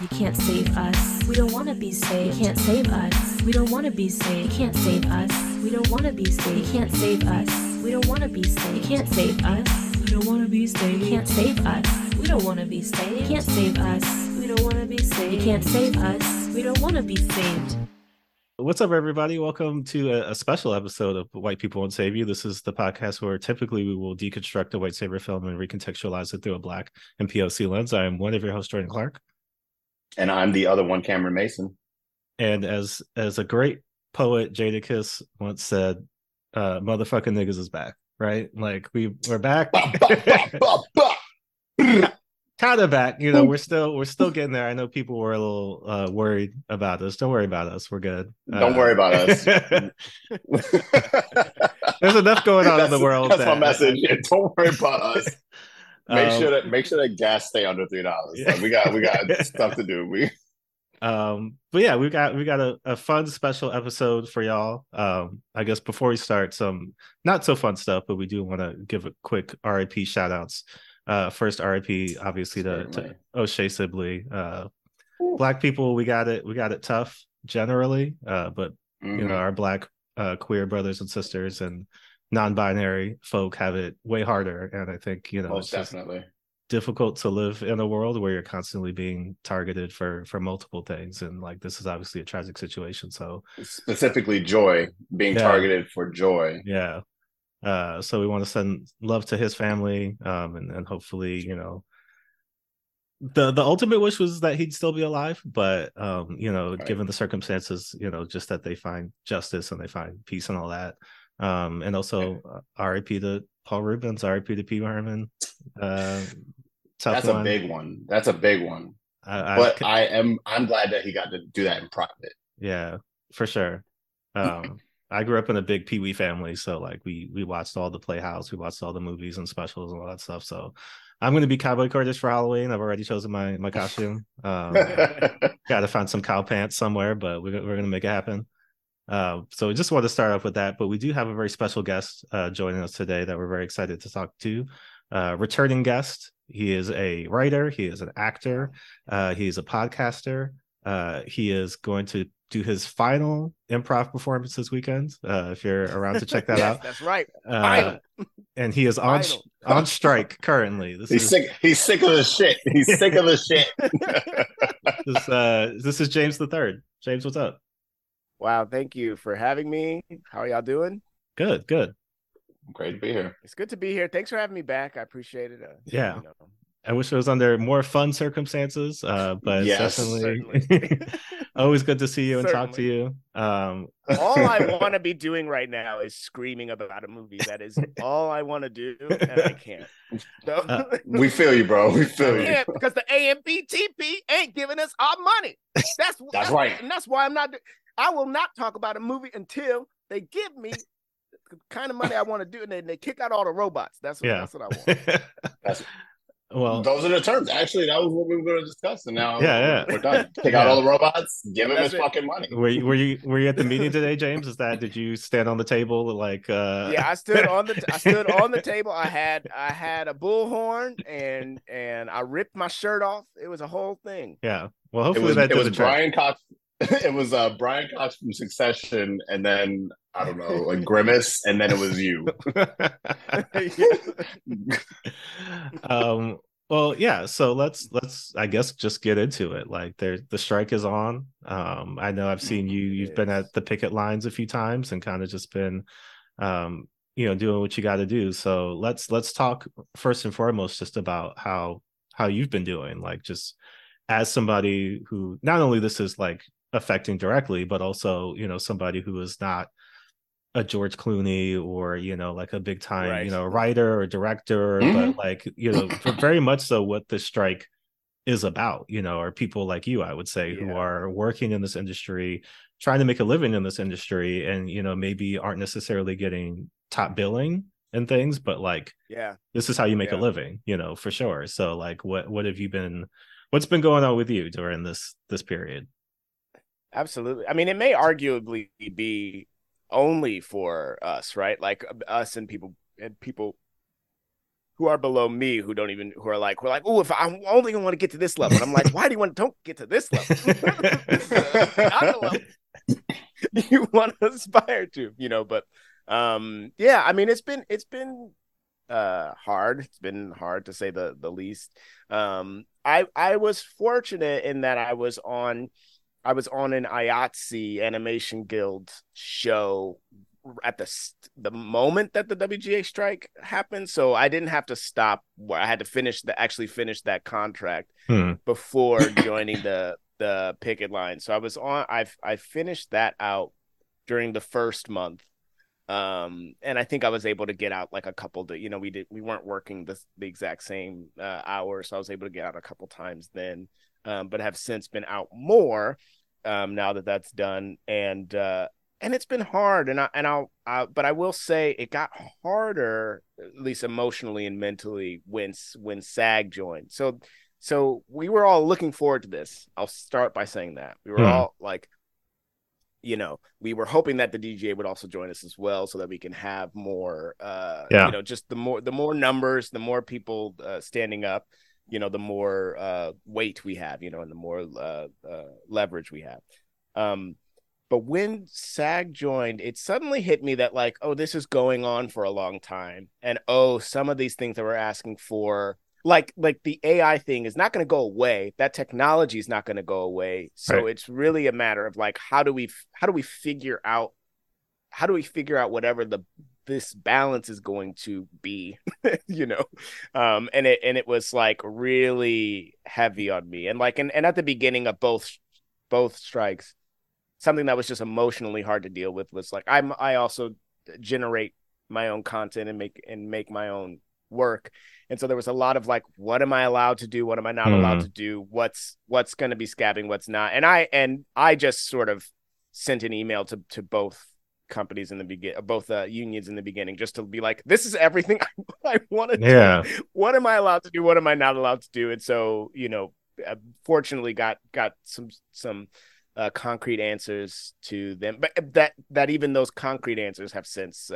You can't save us. We don't want to be saved. You can't save us. We don't want to be saved. You can't save us. We don't want to be saved. You can't save us. We don't want to be saved. You can't save us. We don't want to be saved. You can't save us. We don't want to be saved. You can't save us. We don't want to be saved. You can't save us. We don't want to be saved. What's up, everybody? Welcome to a special episode of White People Won't Save You. This is the podcast where typically we will deconstruct a white savior film and recontextualize it through a Black and POC lens. I am one of your hosts, Jordan Clark. And I'm the other one, Cameron Mason. And as a great poet, Jada Kiss, once said, motherfucking niggas is back, right? Like, we're back. Kind of back, you know. We're still getting there. I know people were a little worried about us. Don't worry about us. We're good. Don't worry about us. There's enough going on in the world. That's my message. Yeah, don't worry about us. Make sure that gas stay under $3. Yeah. Like, we got stuff to do. But yeah, we got a fun special episode for y'all. I guess before we start, some not so fun stuff, but we do want to give a quick RIP shout outs. First RIP, obviously, to O'Shea Sibley. Black people, we got it tough generally, but you know, our Black queer brothers and sisters and non-binary folk have it way harder. And I think, you know, it's definitely difficult to live in a world where you're constantly being targeted for multiple things. And like, this is obviously a tragic situation. So specifically joy, being targeted for joy. Yeah. So we want to send love to his family, and hopefully, you know, the ultimate wish was that he'd still be alive, but you know, right, given the circumstances, you know, just that they find justice and they find peace and all that. And also RIP to Paul Rubens, RIP to Pee Wee Herman. That's a big one. That's a big one. I'm glad that he got to do that in private. Yeah, for sure. I grew up in a big Pee Wee family, so like we watched all the Playhouse, we watched all the movies and specials and all that stuff. So I'm going to be Cowboy Cordish for Halloween. I've already chosen my costume. Got to find some cow pants somewhere, but we're going to make it happen. So we just want to start off with that, but we do have a very special guest joining us today that we're very excited to talk to. Returning guest. He is a writer. He is an actor. He is a podcaster. He is going to do his final improv performance this weekend, if you're around to check that yes, out. That's right. And he is on strike currently. He's sick of the shit. He's sick of the shit. This is James III. James, what's up? Wow, thank you for having me. How are y'all doing? Good. Great to be here. It's good to be here. Thanks for having me back. I appreciate it. Yeah. You know, I wish it was under more fun circumstances, but yes, definitely always good to see you and talk to you. All I want to be doing right now is screaming about a movie. That is all I want to do, and I can't. So... we feel you, bro. We feel you. Because the AMPTP ain't giving us our money. That's right. And that's why I will not talk about a movie until they give me the kind of money I want to do, and they kick out all the robots. That's what I want. Well, those are the terms. Actually, that was what we were going to discuss, and now we're done. Take out all the robots, give him his fucking money. Were you at the meeting today, James? Did you stand on the table? Like, yeah, I stood on the table. I had a bullhorn, and I ripped my shirt off. It was a whole thing. Yeah. Well, hopefully it was Brian Cox. It was Brian Cox from Succession, and then I don't know, like Grimace, and then it was you. Well, yeah. So let's I guess just get into it. Like, the strike is on. I know I've seen you. You've been at the picket lines a few times and kind of just been, you know, doing what you got to do. So let's talk first and foremost just about how you've been doing. Like, just as somebody who not only this is like affecting directly, but also, you know, somebody who is not a George Clooney or, you know, like a big time, right, you know, writer or director, but like, you know, very much so what the strike is about, you know, are people like you, I would say, who are working in this industry, trying to make a living in this industry, and, you know, maybe aren't necessarily getting top billing and things, but like, this is how you make a living, you know, for sure. So like, what's been going on with you during this period? Absolutely. I mean, it may arguably be only for us, right? Like us and people who are below me who don't even, who are like, we're like, oh, if I'm only gonna want to get to this level. And I'm like, why do you want to don't get to this level? You want to aspire to, you know, but yeah, I mean, it's been hard. It's been hard to say the least. I was fortunate in that I was on an IATSE Animation Guild show at the moment that the WGA strike happened, so I didn't have to stop. I had to finish that contract before joining the picket line. So I was on. I finished that out during the first month, and I think I was able to get out like a couple. We weren't working the exact same hours, so I was able to get out a couple times then, but have since been out more now that that's done. And it's been hard, but I will say it got harder, at least emotionally and mentally, when SAG joined. So we were all looking forward to this. I'll start by saying that we were all like, you know, we were hoping that the WGA would also join us as well, so that we can have more, you know, just the more numbers, the more people standing up, you know, the more weight we have, you know, and the more leverage we have. But when SAG joined, it suddenly hit me that like, oh, this is going on for a long time. And, oh, some of these things that we're asking for, like the AI thing is not going to go away. That technology is not going to go away. So It's really a matter of like, how do we figure out whatever this balance is going to be, you know? And it was like really heavy on me. And like, and at the beginning of both strikes, something that was just emotionally hard to deal with was like, I also generate my own content and make my own work. And so there was a lot of like, what am I allowed to do? What am I not allowed to do? What's going to be scabbing? What's not? And I just sort of sent an email to both companies in the beginning, both unions in the beginning, just to be like, this is everything I want to do. What am I allowed to do? What am I not allowed to do? And so, you know, fortunately got some concrete answers to them, but that even those concrete answers have since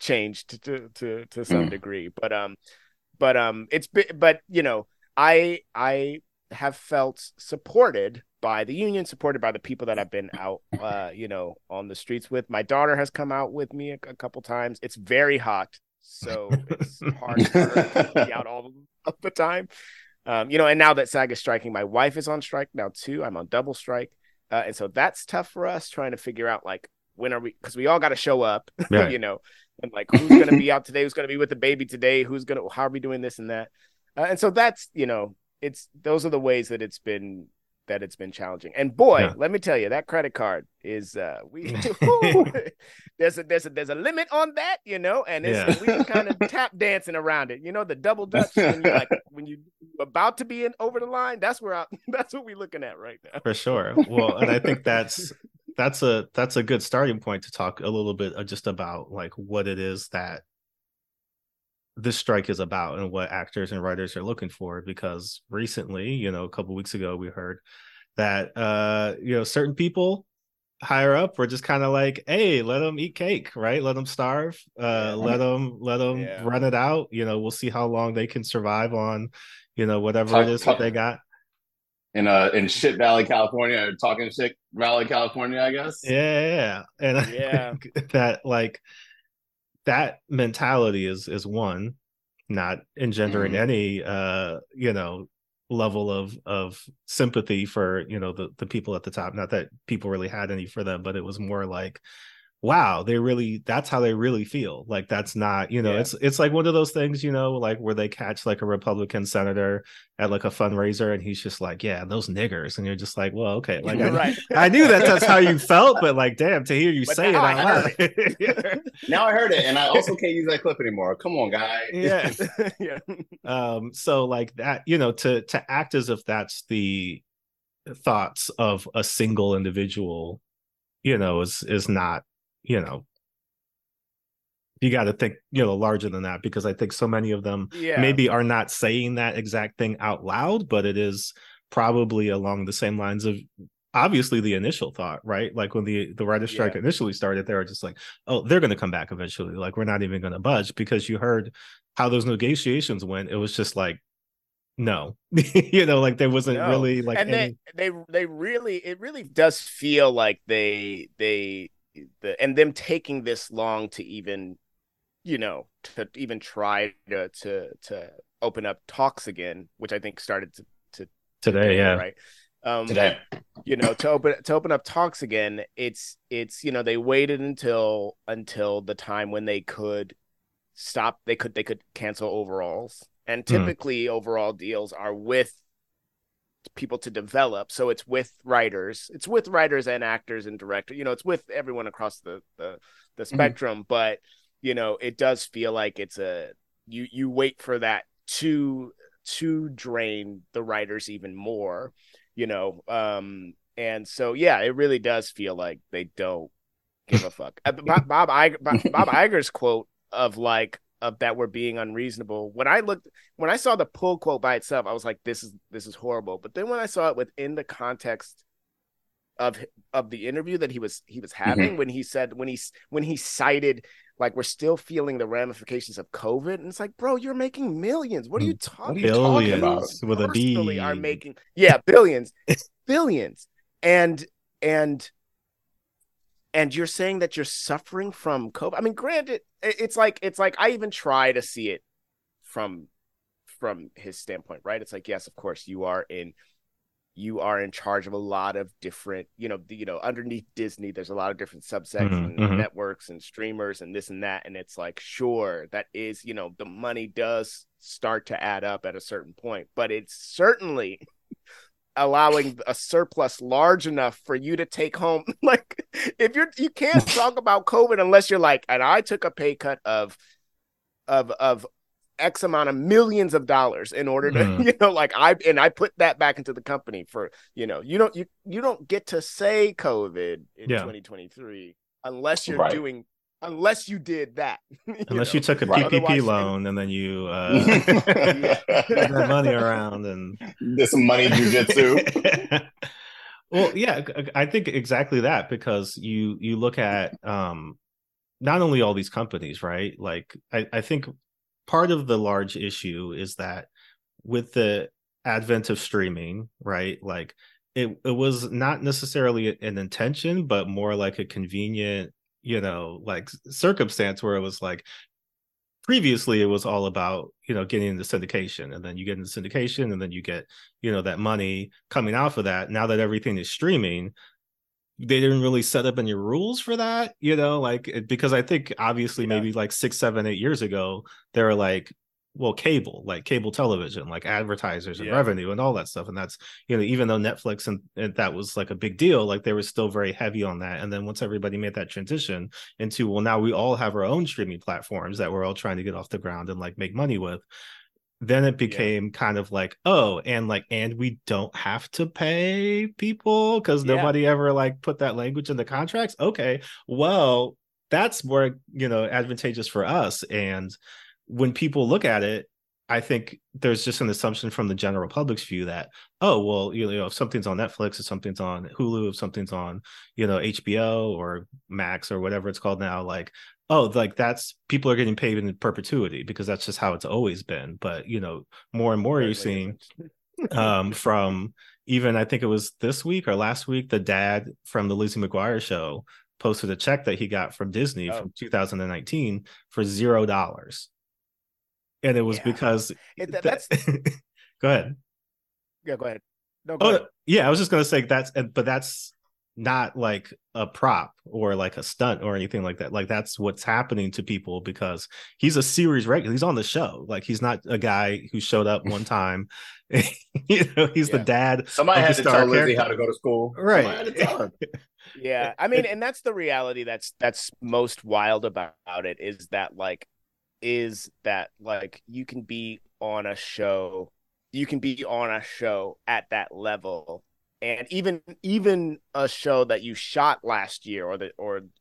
changed to some degree. But it's been, but you know, I have felt supported by the union, supported by the people that I've been out, you know, on the streets with. My daughter has come out with me a couple times. It's very hot, so it's hard for her to be out all of the time. You know, and now that SAG is striking, my wife is on strike now too. I'm on double strike. And so that's tough for us trying to figure out like, when are we, because we all got to show up, right. You know, and like, who's going to be out today? Who's going to be with the baby today? How are we doing this and that? And so that's, you know, those are the ways that it's been challenging. And boy, Let me tell you, that credit card is, there's a limit on that, you know, and it's we kind of tap dancing around it, you know, the double dutch when you about to be in over the line, that's what we're looking at right now. For sure. Well, and I think that's a good starting point to talk a little bit just about like what it is that this strike is about and what actors and writers are looking for, because recently, you know, a couple of weeks ago, we heard that, you know, certain people higher up were just kind of like, hey, let them eat cake, right? Let them starve, let them run it out. You know, we'll see how long they can survive on, you know, whatever that they got. In Shit Valley, California, or talking Shit Valley, California, I guess. That like, that mentality is one, not engendering any, you know, level of sympathy for, you know, the people at the top. Not that people really had any for them, but it was more like, wow, that's how they really feel. Like, that's not, you know, it's like one of those things, you know, like where they catch like a Republican senator at like a fundraiser and he's just like, yeah, those niggers. And you're just like, well, okay. Like, I knew that's how you felt, but like, damn, to hear you say it out loud. Now I heard it. And I also can't use that clip anymore. Come on, guys. Yeah. So like that, you know, to act as if that's the thoughts of a single individual, you know, is not, you know, you got to think, you know, larger than that, because I think so many of them maybe are not saying that exact thing out loud, but it is probably along the same lines of obviously the initial thought, right? Like when the writer's strike initially started, they were just like, oh, they're going to come back eventually. Like, we're not even going to budge, because you heard how those negotiations went. It was just like, no, you know, like there wasn't really like, and it really does feel like and them taking this long to even, you know, to even try to open up talks again, which I think started to today. Yeah. Right. Today, you know, to open up talks again, it's, you know, they waited until the time when they could stop. They could cancel overalls, and typically overall deals are with people to develop. So it's with writers and actors and directors, you know, it's with everyone across the spectrum, but you know, it does feel like it's you wait for that to drain the writers even more. You know, and so yeah, it really does feel like they don't give a fuck. Bob Iger's quote of that we're being unreasonable. When I saw the pull quote by itself, I was like, this is horrible. But then when I saw it within the context of the interview that he was having, when he said when he cited, like, we're still feeling the ramifications of COVID, and it's like, bro, you're making millions. What are you talking about? With a B, are making billions, and you're saying that you're suffering from COVID. I mean, granted, it's like I even try to see it from his standpoint, right? It's like, yes, of course, you are in charge of a lot of different, you know, underneath Disney, there's a lot of different subsets and networks and streamers and this and that. And it's like, sure, that is, you know, the money does start to add up at a certain point, but it's certainly allowing a surplus large enough for you to take home. Like, if you can't talk about COVID unless you're like, and I took a pay cut of X amount of millions of dollars in order to, you know, like I put that back into the company for, you know, you don't get to say COVID in 2023 unless you're doing, unless you did that. Unless you took a PPP loan and then you put that money around and did some money jujitsu. Well, yeah, I think exactly that, because you look at not only all these companies, right? Like I think part of the large issue is that with the advent of streaming, right? Like it was not necessarily an intention, but more like a convenient, you know, like circumstance where it was like, previously it was all about, you know, getting into syndication, and then you get into syndication, and then you get, you know, that money coming out for that. Now that everything is streaming, they didn't really set up any rules for that, you know, like, because I think obviously maybe like 6, 7, 8 years ago, they were like, well, cable television, like advertisers and revenue and all that stuff. And that's, you know, even though Netflix and that was like a big deal, like they were still very heavy on that. And then once everybody made that transition into, well, now we all have our own streaming platforms that we're all trying to get off the ground and like make money with. Then it became kind of like, oh, and like, and we don't have to pay people because nobody ever like put that language in the contracts. Okay, well, that's more, you know, advantageous for us. And when people look at it, I think there's just an assumption from the general public's view that, oh, well, you know, if something's on Netflix, if something's on Hulu, if something's on, you know, HBO or Max or whatever it's called now, like, oh, like that's, people are getting paid in perpetuity because that's just how it's always been. But, you know, more and more you're seeing from, even I think it was this week or last week, the dad from the Lizzie McGuire show posted a check that he got from Disney from 2019 for $0. And it was because that's go ahead. Yeah, go ahead. No, go ahead. Yeah, I was just going to say that's not like a prop or like a stunt or anything like that. Like that's what's happening to people because he's a series regular. He's on the show. Like he's not a guy who showed up one time. You know, he's the dad. Somebody had to tell Lizzie how to go to school. Right. Somebody had to tell her. Yeah. I mean, and that's the reality that's most wild about it, is that like you can be on a show at that level, and even a show that you shot last year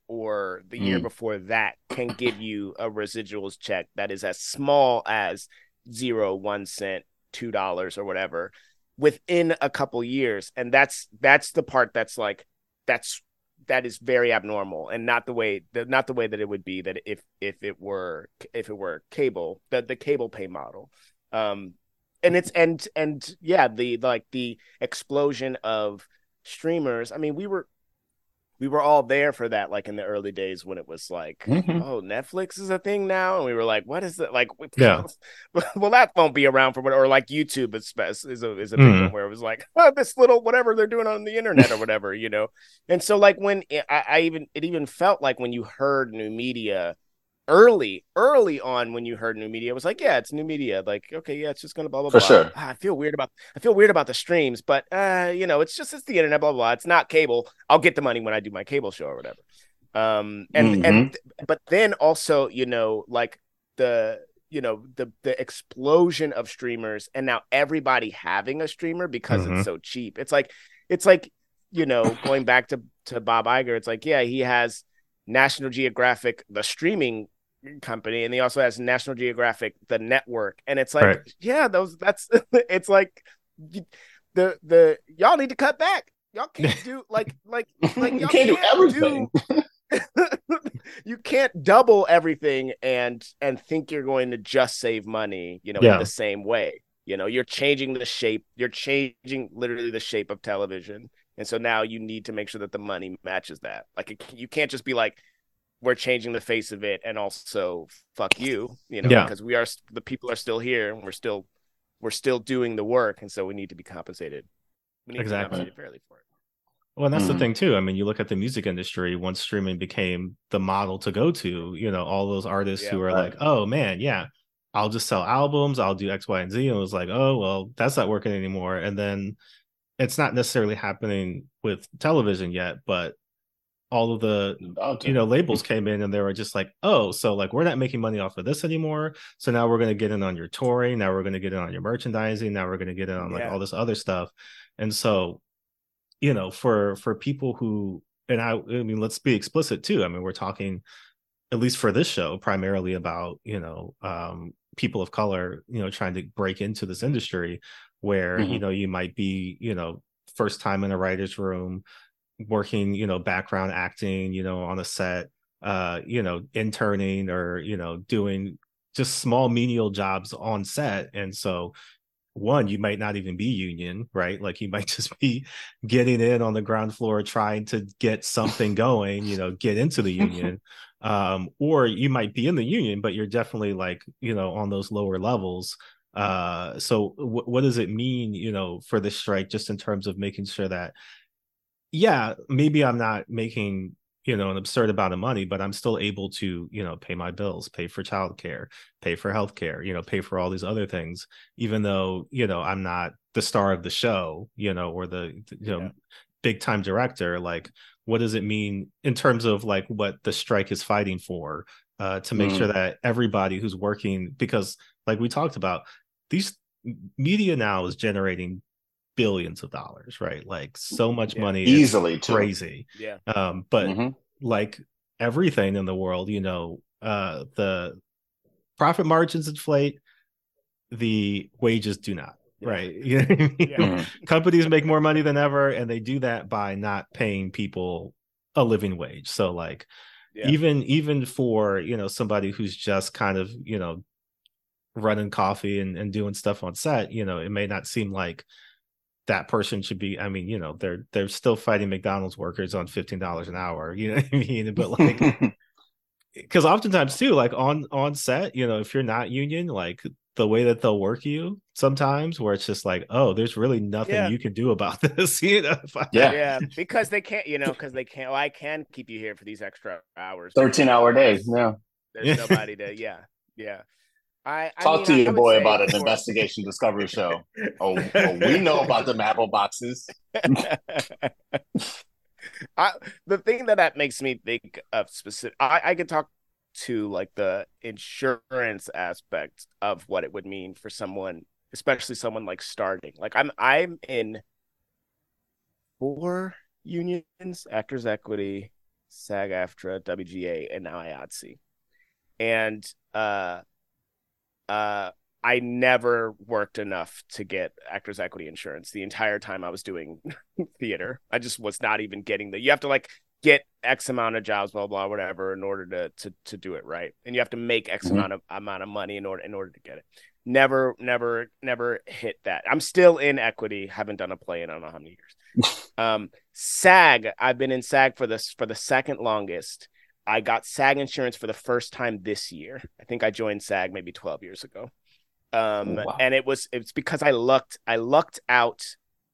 or the year before that can give you a residuals check that is as small as 0, 1 cent, $2 or whatever, within a couple years. And that's the part that's like, that is very abnormal, and not the way that it would be that if it were cable, the cable pay model. The explosion of streamers. I mean, we were all there for that, like in the early days when it was like, mm-hmm. Oh, Netflix is a thing now. And we were like, what is that? Like, yeah. Well, that won't be around for what, or like YouTube is a big one where it was like, oh, this little, whatever they're doing on the internet or whatever, you know? And so like when it even felt like when you heard new media early on, it was like, yeah, it's new media. Like, okay, yeah, it's just going to blah, blah, for blah. Sure. Ah, I feel weird about the streams, but it's the internet, blah, blah, blah. It's not cable. I'll get the money when I do my cable show or whatever. But then also, like the explosion of streamers, and now everybody having a streamer because it's so cheap. It's like, going back to Bob Iger, it's like, yeah, he has National Geographic, the streaming company, and he also has National Geographic, the network, and it's like, right. Yeah, that's it's like the y'all need to cut back. Y'all can't do like y'all can't do everything. You can't double everything and think you're going to just save money, in the same way. You're changing the shape. You're changing literally the shape of television. And so now you need to make sure that the money matches that. Like, you can't just be like, we're changing the face of it, and also fuck you, because the people are still here, and we're still doing the work, and so we need to be compensated. We need to be compensated fairly for it. Well, and that's the thing too. I mean, you look at the music industry. Once streaming became the model to go to, all those artists who are like, oh man, yeah, I'll just sell albums, I'll do X, Y, and Z, and it was like, oh well, that's not working anymore, and then. It's not necessarily happening with television yet, but all of the labels came in and they were just like, oh, so like we're not making money off of this anymore. So now we're going to get in on your touring. Now we're going to get in on your merchandising. Now we're going to get in on like all this other stuff. And so, for people who, and I mean, let's be explicit too. I mean, we're talking, at least for this show, primarily about, people of color, trying to break into this industry. Where, you might be, first time in a writer's room, working, background acting, on a set, interning or, doing just small menial jobs on set. And so one, you might not even be union, right? Like you might just be getting in on the ground floor, trying to get something going, get into the union. Or you might be in the union, but you're definitely like, on those lower levels. So what does it mean, for this strike, just in terms of making sure that, yeah, maybe I'm not making, an absurd amount of money, but I'm still able to, pay my bills, pay for childcare, pay for healthcare, pay for all these other things, even though, I'm not the star of the show, or the big time director. Like, what does it mean in terms of like what the strike is fighting for, to make sure that everybody who's working, because like we talked about, these media now is generating billions of dollars, right? Like so much money, easily, it's crazy. Yeah. But like everything in the world, the profit margins inflate, the wages do not, right? You know what I mean? Companies make more money than ever, and they do that by not paying people a living wage. So like, even for somebody who's just kind of running coffee and doing stuff on set, it may not seem like that person should be, I mean, they're still fighting McDonald's workers on $15 an hour, you know what I mean? But like, because oftentimes too, like on set, if you're not union, like the way that they'll work you sometimes, where it's just like, oh, there's really nothing you can do about this, because they can't, because they can't, well, I can keep you here for these extra hours, 13-hour days. No, there's nobody to, Talk to your boy about an investigation discovery show. Oh, we know about them Apple boxes. The thing that makes me think of specific, I could talk to like the insurance aspect of what it would mean for someone, especially someone like starting. Like I'm in 4 unions: Actors Equity, SAG-AFTRA, WGA, and now IATSE, and I never worked enough to get Actors Equity Insurance the entire time I was doing theater. I just was not even getting that. You have to like get X amount of jobs, blah, blah, whatever, in order to do it right. And you have to make X amount of money in order to get it. Never hit that. I'm still in equity. Haven't done a play in I don't know how many years. SAG. I've been in SAG for the second longest. I got SAG insurance for the first time this year. I think I joined SAG maybe 12 years ago. Wow. And it's because I lucked out.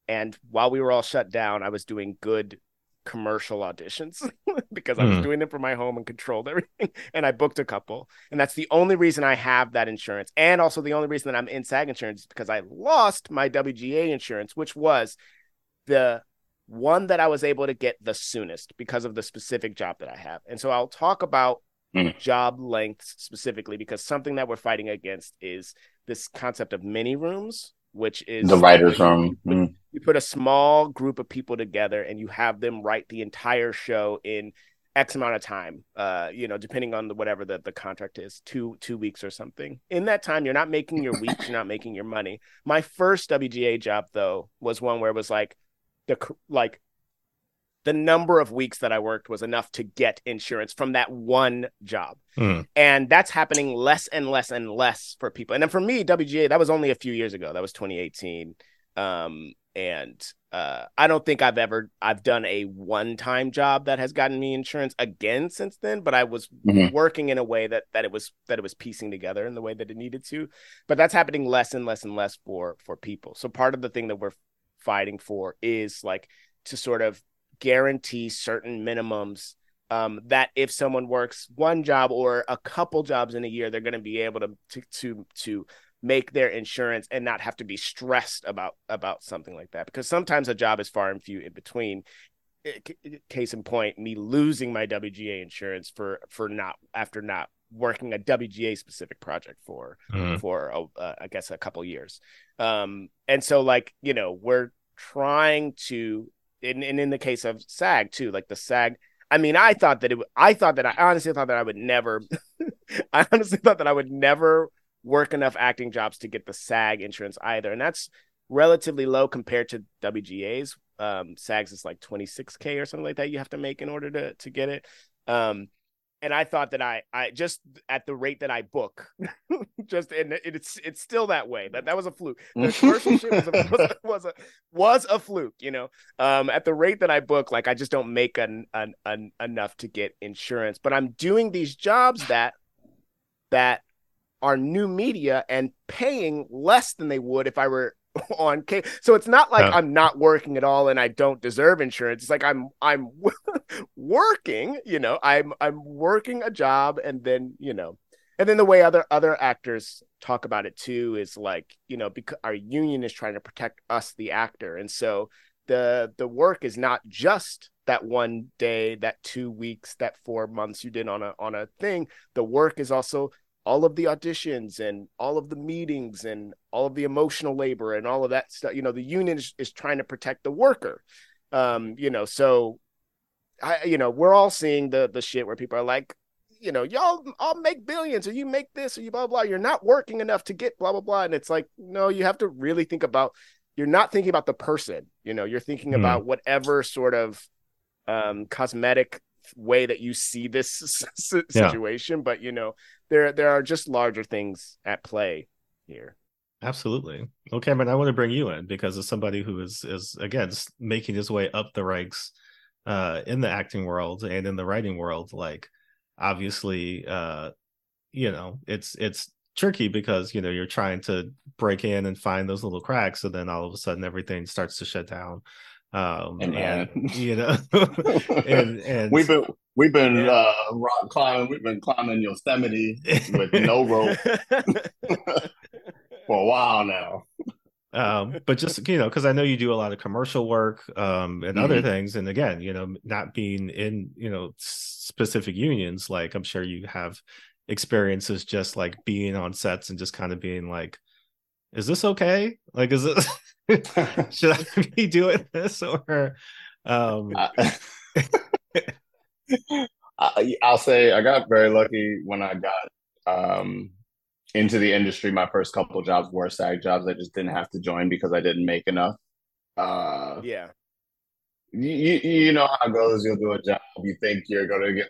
And while we were all shut down, I was doing good commercial auditions because I was doing them from my home and controlled everything, and I booked a couple, and that's the only reason I have that insurance. And also the only reason that I'm in SAG insurance is because I lost my WGA insurance, which was the one that I was able to get the soonest because of the specific job that I have. And so I'll talk about job lengths specifically, because something that we're fighting against is this concept of mini rooms, which is the writer's room. You put a small group of people together and you have them write the entire show in X amount of time, depending on whatever the contract is, two weeks or something. In that time, you're not making your weeks, you're not making your money. My first WGA job, though, was one where it was like the number of weeks that I worked was enough to get insurance from that one job. And that's happening less and less and less for people. And then for me, WGA, that was only a few years ago. That was 2018. And I don't think I've done a one-time job that has gotten me insurance again since then, but I was working in a way that it was piecing together in the way that it needed to, but that's happening less and less and less for people. So part of the thing that we're fighting for is like to sort of guarantee certain minimums that if someone works one job or a couple jobs in a year, they're going to be able to make their insurance and not have to be stressed about something like that. Because sometimes a job is far and few in between. Case in point, me losing my WGA insurance after not working a WGA specific project for I guess a couple years. And so we're trying to. And in the case of SAG too, like the SAG, I honestly thought that I would never work enough acting jobs to get the SAG insurance either. And that's relatively low compared to WGA's. SAG's is like $26,000 or something like that you have to make in order to get it. And I thought that I just at the rate that I book, it's still that way. That was a fluke. The commercial shit was a fluke, at the rate that I book, like I just don't make an enough to get insurance, but I'm doing these jobs that are new media and paying less than they would if I were on cable. So it's not like I'm not working at all and I don't deserve insurance. It's like I'm working, I'm working a job, and then and then the way other actors talk about it too is like, because our union is trying to protect us, the actor, and so the work is not just that one day, that 2 weeks, that 4 months you did on a thing. The work is also all of the auditions and all of the meetings and all of the emotional labor and all of that stuff. The union is trying to protect the worker. So we're all seeing the shit where people are like, y'all all make billions, or you make this, or you blah, blah, blah. You're not working enough to get blah, blah, blah. And it's like, no, you have to really think about, you're not thinking about the person, you're thinking about whatever sort of cosmetic way that you see this situation. Yeah. But, there are just larger things at play here. Absolutely. Okay, but I want to bring you in because as somebody who is again making his way up the ranks in the acting world and in the writing world, like obviously it's tricky because you're trying to break in and find those little cracks, and then all of a sudden everything starts to shut down. And we've been rock climbing. We've been climbing Yosemite with no rope for a while now. But just because I know you do a lot of commercial work and other things, and again, not being in specific unions, like I'm sure you have experiences just like being on sets and just kind of being like, "Is this okay? Like, is it?" Should I be doing this or I'll say I got very lucky when I got into the industry, my first couple jobs were SAG jobs. I just didn't have to join because I didn't make enough. Yeah. You know how it goes. You'll do a job. You think you're going to get,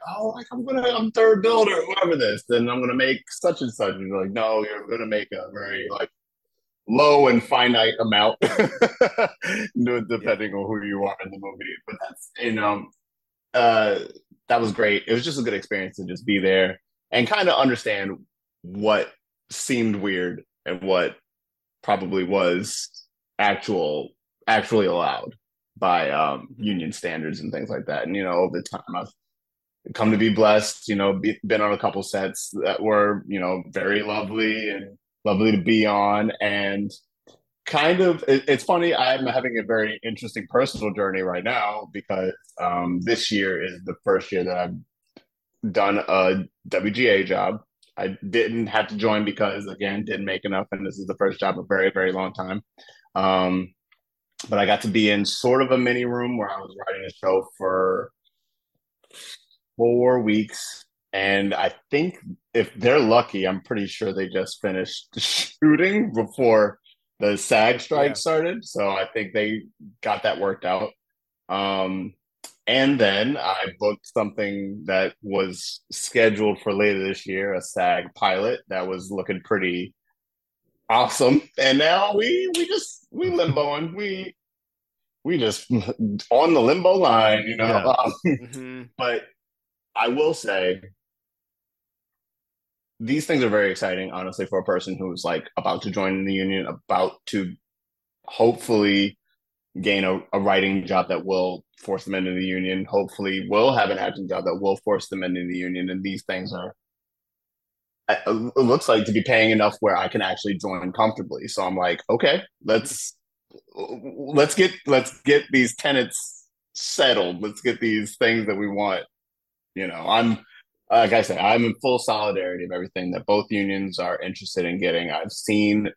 I'm third builder, whoever this, then I'm going to make such and such. And you're like, no, you're going to make a very low and finite amount depending on who you are in the movie. But that's, that was great. It was just a good experience to just be there and kind of understand what seemed weird and what probably was actually allowed by union standards and things like that. And, over time I've come to be blessed, been on a couple sets that were, very lovely and lovely to be on. And kind of, it's funny, I'm having a very interesting personal journey right now because this year is the first year that I've done a WGA job. I didn't have to join because, again, didn't make enough. And this is the first job in a very, very long time. But I got to be in sort of a mini room where I was writing a show for 4 weeks. And I think if they're lucky, I'm pretty sure they just finished shooting before the SAG strike started. So I think they got that worked out. And then I booked something that was scheduled for later this year, a SAG pilot that was looking pretty awesome. And now we limboing. We just on the limbo line, But I will say these things are very exciting, honestly, for a person who's about to join the union, about to hopefully gain a writing job that will force them into the union, hopefully will have an acting job that will force them into the union. And these things are, it looks like, to be paying enough where I can actually join comfortably. So I'm like, okay, let's get these tenets settled. Let's get these things that we want. I'm, like I said, I'm in full solidarity of everything that both unions are interested in getting. I've seen,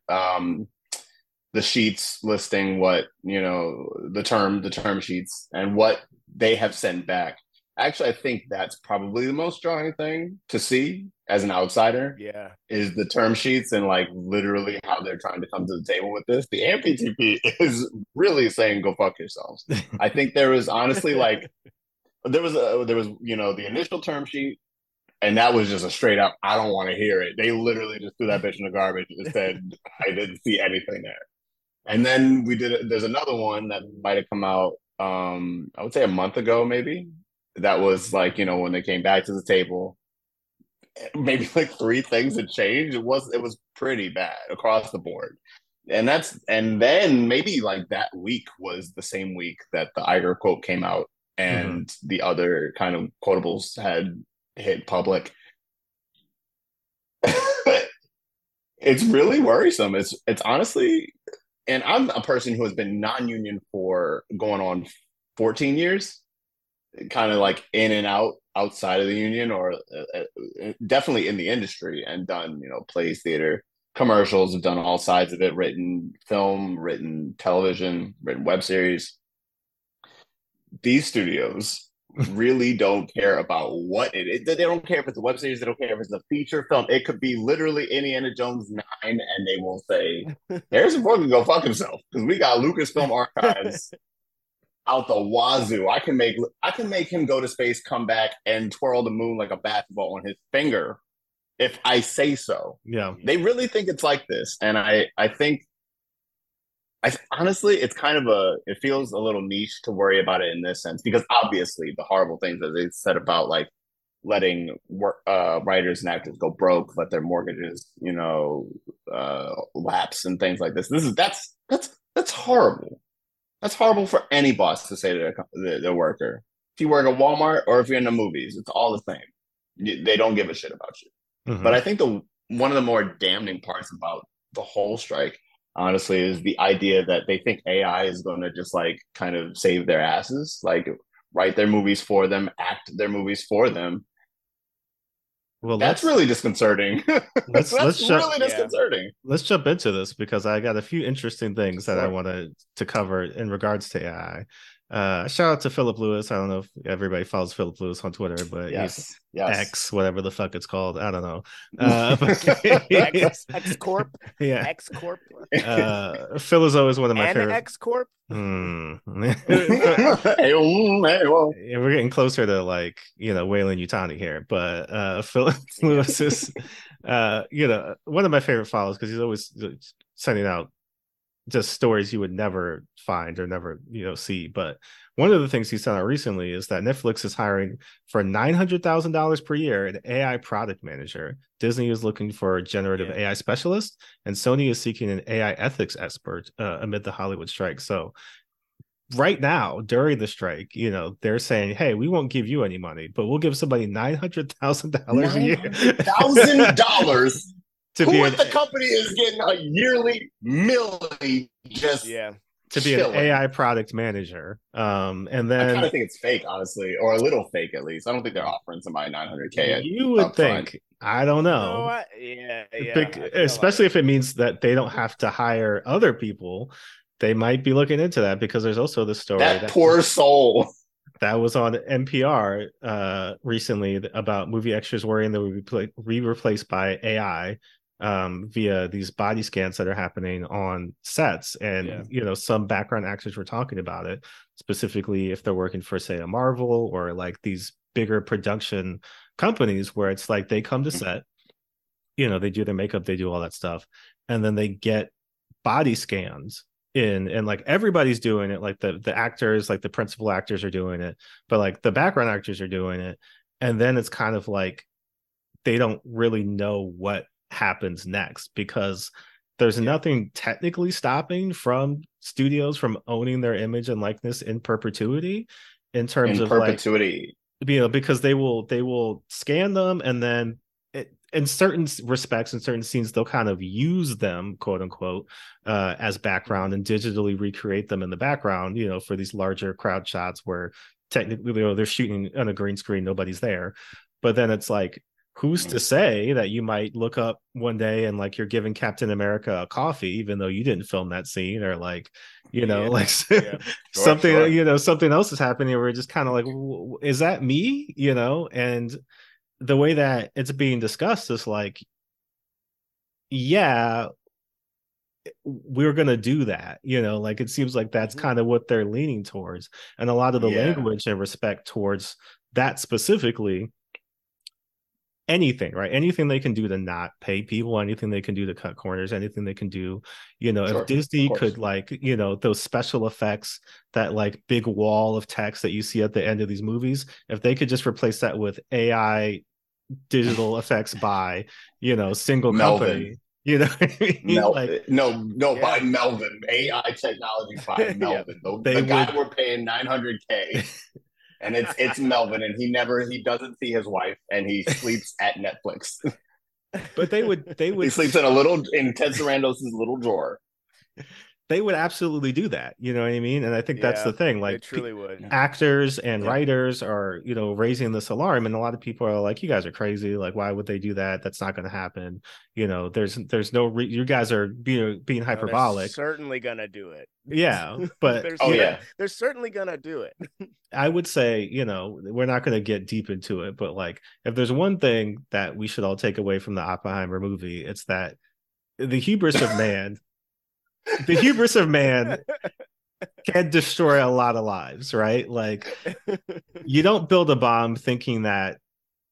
the sheets listing what, the term sheets and what they have sent back. Actually, I think that's probably the most jarring thing to see as an outsider. Yeah, is the term sheets and literally how they're trying to come to the table with this. The AMPTP is really saying, go fuck yourselves. I think there was honestly the initial term sheet. And that was just a straight up, I don't want to hear it. They literally just threw that bitch in the garbage and just said, I didn't see anything there. And then there's another one that might have come out, I would say a month ago, maybe. That was when they came back to the table, maybe three things had changed. It was pretty bad across the board. And then maybe that week was the same week that the Iger quote came out and the other kind of quotables had hit public. It's really worrisome. It's honestly, and I'm a person who has been non-union for going on 14 years, kind of in and out, outside of the union, or definitely in the industry, and done, plays, theater, commercials, have done all sides of it, written film, written television, written web series. These studios really don't care about what it is. They don't care if it's a web series. They don't care if it's a feature film. It could be literally Indiana Jones 9, and they will say, Harrison Ford can go fuck himself because we got Lucasfilm archives out the wazoo. I can make him go to space, come back, and twirl the moon like a basketball on his finger if I say so. Yeah, they really think it's like this, and I think honestly, it's kind of it feels a little niche to worry about it in this sense, because obviously the horrible things that they said about letting writers and actors go broke, let their mortgages, lapse and things like this. That's horrible. That's horrible for any boss to say to their worker. If you work at Walmart or if you're in the movies, it's all the same. They don't give a shit about you. Mm-hmm. But I think one of the more damning parts about the whole strike, honestly, is the idea that they think AI is going to just kind of save their asses, write their movies for them, act their movies for them. Well, that's really disconcerting. Disconcerting. Let's jump into this because I got a few interesting things that I wanted to cover in regards to AI. Shout out to Philip Lewis. I don't know if everybody follows Philip Lewis on Twitter, but yes. X, whatever the fuck it's called. I don't know. X Corp. Yeah. X Corp. Phil is always one of my favorite. X Corp. We're getting closer to Weyland Yutani here, but Philip Lewis is one of my favorite follows because he's always sending out just stories you would never find or never see. But one of the things he sent out recently is that Netflix is hiring for $900,000 per year an AI product manager. Disney is looking for a generative AI specialist, and Sony is seeking an AI ethics expert amid the Hollywood strike. So right now, during the strike, they're saying, "Hey, we won't give you any money, but we'll give somebody $900,000 a year." $900,000. Who at the company is getting a yearly milli to be chilling. An AI product manager. And then I kind of think it's fake, honestly, or a little fake at least. I don't think they're offering somebody $900K. You would think. Front. I don't know. Especially if it means that they don't have to hire other people. They might be looking into that because there's also the story that poor soul. That was on NPR recently about movie extras worrying they would be replaced by AI via these body scans that are happening on sets. And, some background actors were talking about it, specifically if they're working for, say, a Marvel or like these bigger production companies where it's like they come to set, they do their makeup, they do all that stuff, and then they get body scans. And like everybody's doing it, like the actors, like the principal actors are doing it, but like the background actors are doing it, and then it's kind of like they don't really know what happens next because there's nothing technically stopping from studios from owning their image and likeness in perpetuity because they will scan them, and then in certain respects, in certain scenes, they'll kind of use them, quote unquote, as background and digitally recreate them in the background, for these larger crowd shots where technically they're shooting on a green screen, nobody's there. But then it's like, who's to say that you might look up one day and like you're giving Captain America a coffee, even though you didn't film that scene, or something else is happening. We're just kind of like, is that me? And the way that it's being discussed is like, yeah, we're going to do that. It seems like that's kind of what they're leaning towards. And a lot of the language and respect towards that specifically, anything, right? Anything they can do to not pay people, anything they can do to cut corners, anything they can do, if Disney could those special effects, that like big wall of text that you see at the end of these movies, if they could just replace that with AI digital effects by single Melvin. Company what I mean? By Melvin, AI technology by Melvin. The guy we're paying $900K and it's Melvin, and he doesn't see his wife, and he sleeps at Netflix. But he sleeps in Ted Sarandos's little drawer. They would absolutely do that, you know what I mean? And I think that's the thing. Like, actors and writers are, raising this alarm, and a lot of people are like, "You guys are crazy! Like, why would they do that? That's not going to happen." There's no. You guys are being hyperbolic. They're certainly going to do it. Yeah, but they're certainly going to do it. I would say, we're not going to get deep into it, but like, if there's one thing that we should all take away from the Oppenheimer movie, it's that the hubris of man. The hubris of man can destroy a lot of lives, right? Like, you don't build a bomb thinking that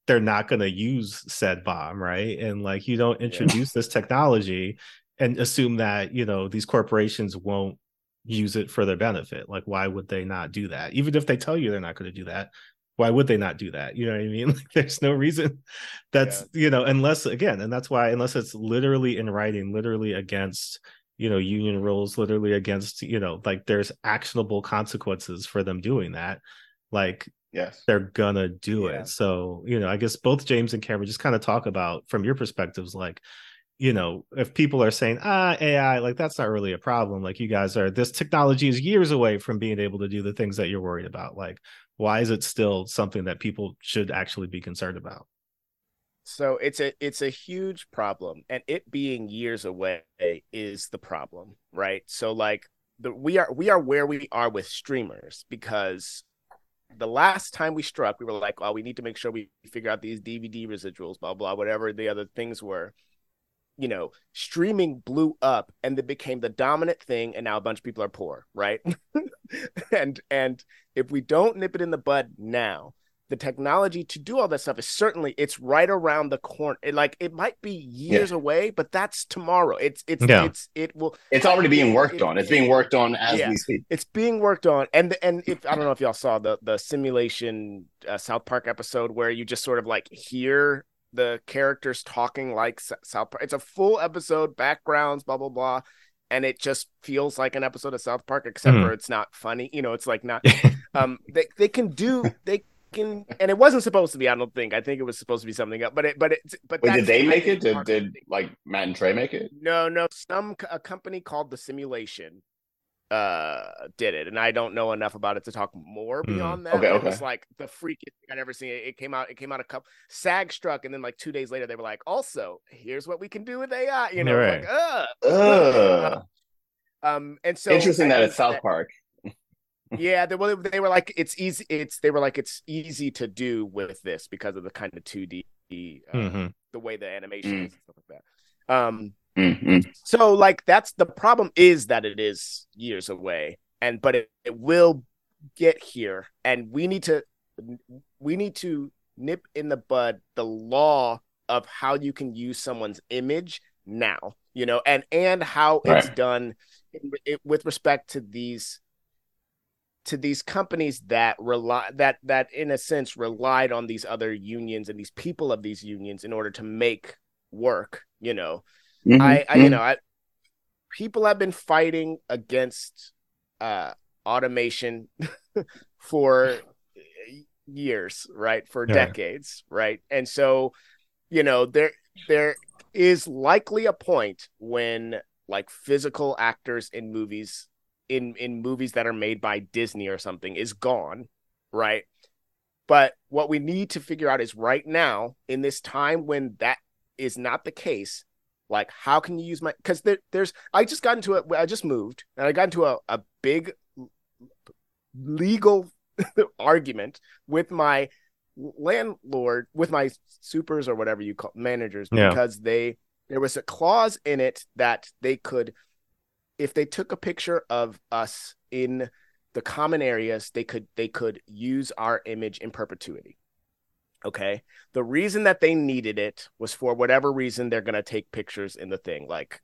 they're not going to use said bomb, right? And like, you don't introduce this technology and assume that, these corporations won't use it for their benefit. Like, why would they not do that? Even if they tell you they're not going to do that, why would they not do that? You know what I mean? Like, there's no reason that's, unless it's literally in writing, literally against union rules, literally against, there's actionable consequences for them doing that. Like, yes, they're gonna do it. So, I guess both James and Cameron just kind of talk about, from your perspectives, like, if people are saying, AI, like, that's not really a problem. Like, you guys this technology is years away from being able to do the things that you're worried about. Like, why is it still something that people should actually be concerned about? So it's a huge problem, and it being years away is the problem, right? So like we are where we are with streamers, because the last time we struck, we were like, oh, we need to make sure we figure out these DVD residuals, blah, blah, whatever the other things were. You know, streaming blew up and it became the dominant thing. And now a bunch of people are poor, right? And if we don't nip it in the bud now, the technology to do all that stuff is certainly, it's right around the corner. It might be years away, but that's tomorrow. It's already being worked on. It's being worked on as we speak. It's being worked on. And if I don't know if y'all saw the Simulation South Park episode where you just sort of like hear the characters talking like South Park. It's a full episode, backgrounds, blah, blah, blah. And it just feels like an episode of South Park, except for it's not funny. You know, it's like not, and it wasn't supposed to be, I don't think. I think it was supposed to be something else, but wait, did they make it? Did like Matt and Trey make it? No. A company called The Simulation did it, and I don't know enough about it to talk more beyond that. Okay. It was like the freakiest thing I'd ever seen. It came out a couple. SAG struck, and then like 2 days later, they were like, "Also, here's what we can do with AI." You know, right. And so interesting that it's South Park. Yeah, they were like, it's easy. It's easy to do with this because of the kind of 2D, the way the animation is and stuff like that. So like that's the problem, is that it is years away, but it will get here, and we need to nip in the bud the law of how you can use someone's image now, you know, and how it's done with respect to these companies that relied on these other unions and these people of these unions in order to make work, you know. People have been fighting against automation for years, right? For decades, right? And so, you know, there is likely a point when like physical actors in movies that are made by Disney or something is gone, right? But what we need to figure out is right now, in this time when that is not the case, like, how can you use my... Because there's... I just moved, and I got into a big legal argument with my landlord, with my supers or whatever you call managers, because there was a clause in it that they could... If they took a picture of us in the common areas, they could use our image in perpetuity. Okay. The reason that they needed it was for whatever reason they're going to take pictures in the thing, like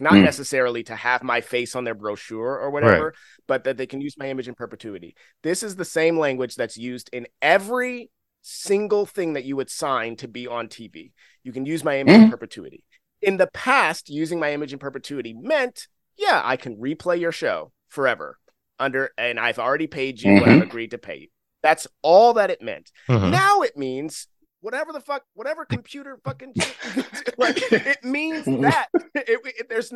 not necessarily to have my face on their brochure or whatever, but that they can use my image in perpetuity. This is the same language that's used in every single thing that you would sign to be on TV. You can use my image in perpetuity. In the past, using my image in perpetuity meant, yeah, I can replay your show forever and I've already paid you what I've agreed to pay you. That's all that it meant. Now it means whatever computer fucking like it means that there's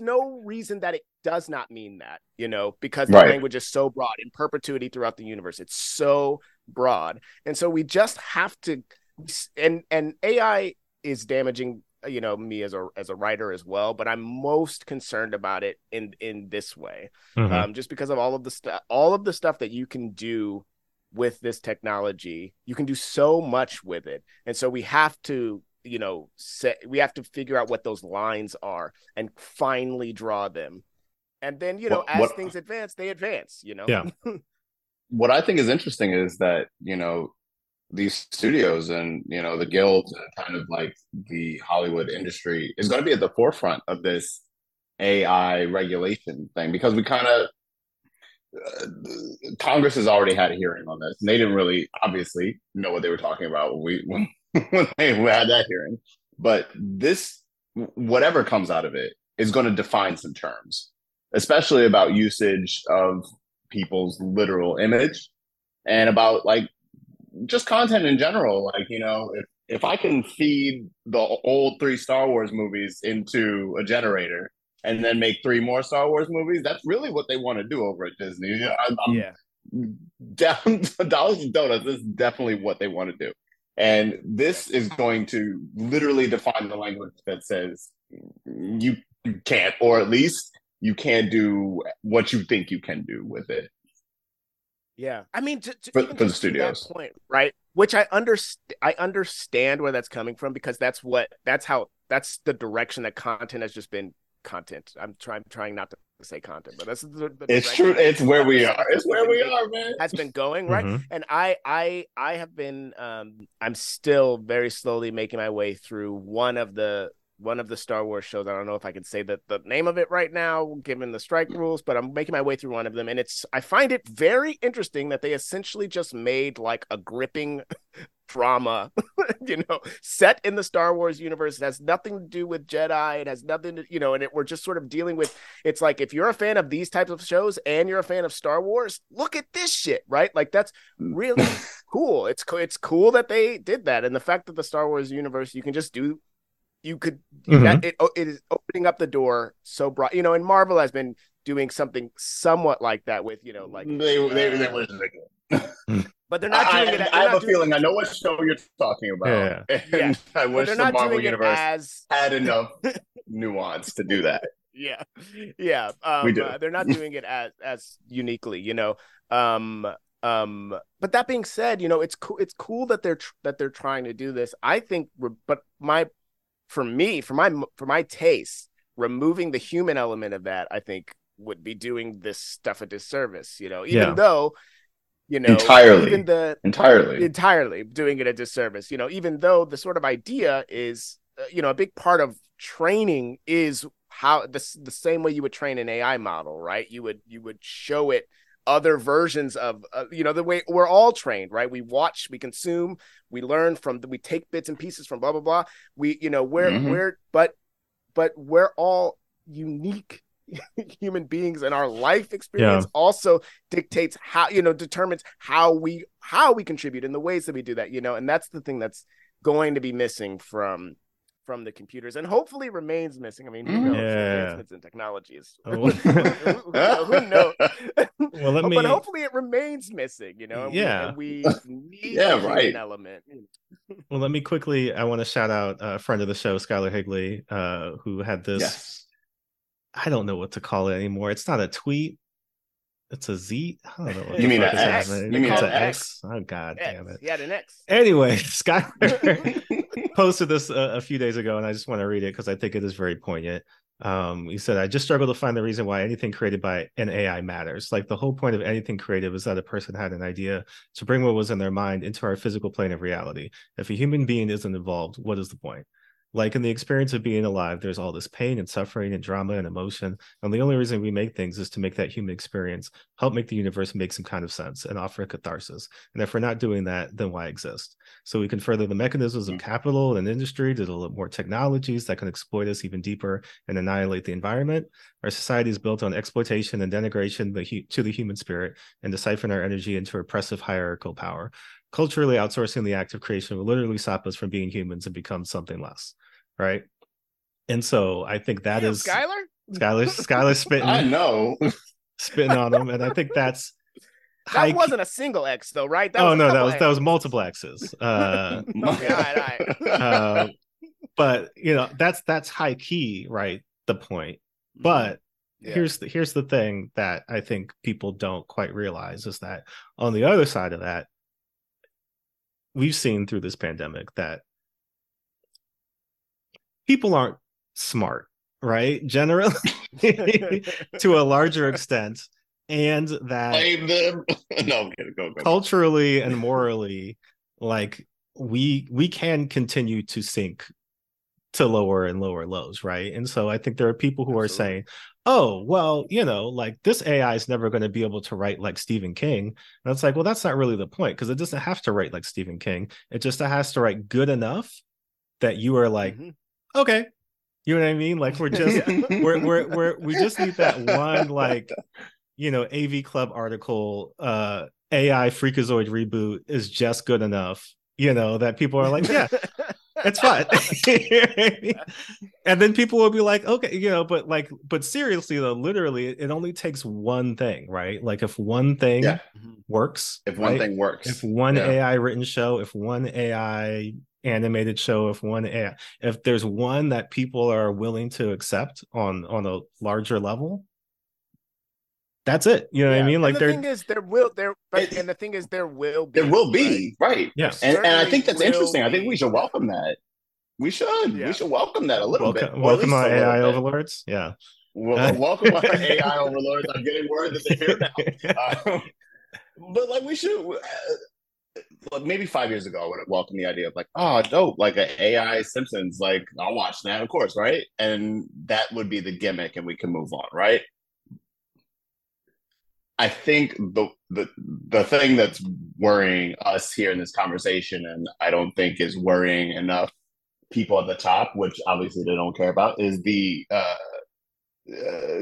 no reason that it does not mean that, you know, because the language is so broad in perpetuity throughout the universe. It's so broad. And so we just have to, and AI is damaging, you know, me as a writer as well, but I'm most concerned about it in this way, just because of all of the stuff that you can do with this technology. You can do so much with it, and so we have to, you know, we have to figure out what those lines are and finally draw them. And then, you know, as things advance, they advance. You know, What I think is interesting is that, you know, these studios and, you know, the guilds and kind of like the Hollywood industry is going to be at the forefront of this AI regulation thing, because we kind of Congress has already had a hearing on this, and they didn't really obviously know what they were talking about when they had that hearing. But this, whatever comes out of it, is going to define some terms, especially about usage of people's literal image and about like just content in general. Like, you know, if I can feed the old 3 Star Wars movies into a generator and then make 3 more Star Wars movies, that's really what they want to do over at Disney. Down to Dollars and Donuts, this is definitely what they want to do. And this is going to literally define the language that says you can't, or at least you can't do what you think you can do with it. Yeah, I mean, for the studios, to that point, right? Which I understand where that's coming from, because that's the direction that content has just been content. I'm trying not to say content, but that's the it's true. It's where we are. It's where we are, man. Has been going right, mm-hmm. And I have been. I'm still very slowly making my way through one of the Star Wars shows. I don't know if I can say the name of it right now, given the strike rules, but I'm making my way through one of them. And I find it very interesting that they essentially just made like a gripping drama, set in the Star Wars universe. It has nothing to do with Jedi. It has nothing to, we're just sort of dealing with, it's like, if you're a fan of these types of shows and you're a fan of Star Wars, look at this shit, right? Like, that's really cool. It's cool that they did that. And the fact that the Star Wars universe, you can just do, mm-hmm. It is opening up the door so broad, and Marvel has been doing something somewhat like that with, like they were ridiculous. But they're not doing it. I have a feeling I know what show you're talking about. Yeah. And yeah. I wish the Marvel universe had enough nuance to do that. Yeah. Yeah. We do. They're not doing it as uniquely, but that being said, it's cool. It's cool that they're trying to do this. I think, but for my taste, removing the human element of that, I think, would be doing this stuff a disservice. Though, entirely doing it a disservice. Even though the sort of idea is, a big part of training is how the same way you would train an AI model, right? You would show it other versions of the way we're all trained, right? We watch, we consume, we learn from, we take bits and pieces from blah blah blah. But we're all unique human beings, and our life experience also dictates how determines how we contribute in the ways that we do that. And that's the thing that's going to be missing from the computers, and hopefully remains missing. I mean, advancements in technology is who knows? Well, but hopefully it remains missing, and we need an element. Well, let me quickly, I want to shout out a friend of the show, Skylar Higley, who had this, I don't know what to call it anymore. It's not a tweet. It's a Z. I don't know. You mean an X? It's an X? Oh, God damn it. He had an X. Anyway, Skylar posted this a few days ago, and I just want to read it because I think it is very poignant. He said, I just struggle to find the reason why anything created by an AI matters. Like, the whole point of anything creative is that a person had an idea to bring what was in their mind into our physical plane of reality. If a human being isn't involved, what is the point? Like, in the experience of being alive, there's all this pain and suffering and drama and emotion. And the only reason we make things is to make that human experience, help make the universe make some kind of sense and offer catharsis. And if we're not doing that, then why exist? So we can further the mechanisms of capital and industry to develop more technologies that can exploit us even deeper and annihilate the environment. Our society is built on exploitation and denigration to the human spirit, and to siphon our energy into oppressive hierarchical power. Culturally, outsourcing the act of creation will literally stop us from being humans and become something less, right? And so I think that is Skylar spitting. I know, spitting on him, and I think that's that wasn't a single X though, right? That was multiple X's. Okay, all right. But that's high key, right? The point, but. Yeah. Here's the thing that I think people don't quite realize is that on the other side of that, we've seen through this pandemic that people aren't smart, right? Generally, to a larger extent, and that blame them. No, I'm kidding. Go. Culturally and morally, like we can continue to sink to lower and lower lows, right? And so I think there are people who are saying, oh, well, like this AI is never going to be able to write like Stephen King. And it's like, well, that's not really the point, because it doesn't have to write like Stephen King. It just has to write good enough that you are like, okay, you know what I mean? Like, we're just, we just need that one, like, AV Club article, AI Freakazoid reboot is just good enough, that people are like, yeah. It's fun. And then people will be like, okay, but seriously though, literally, it only takes one thing, right? Like, if one thing works, if one AI written show, if one AI animated show, if there's one that people are willing to accept on a larger level, that's it. You know what I mean? Like, and the thing is, there will be. There will be, right? Yes. And I think that's interesting. I think we should welcome that. We should. Yeah. We should welcome that a little bit. Welcome our AI overlords. Yeah. Well, welcome our AI overlords. I'm getting word that they're here now. But like, we should. Maybe 5 years ago, I would have welcomed the idea of like, oh, dope, like an AI Simpsons. Like, I'll watch that, of course, right? And that would be the gimmick, and we can move on, right? I think the thing that's worrying us here in this conversation, and I don't think is worrying enough people at the top, which obviously they don't care about, is the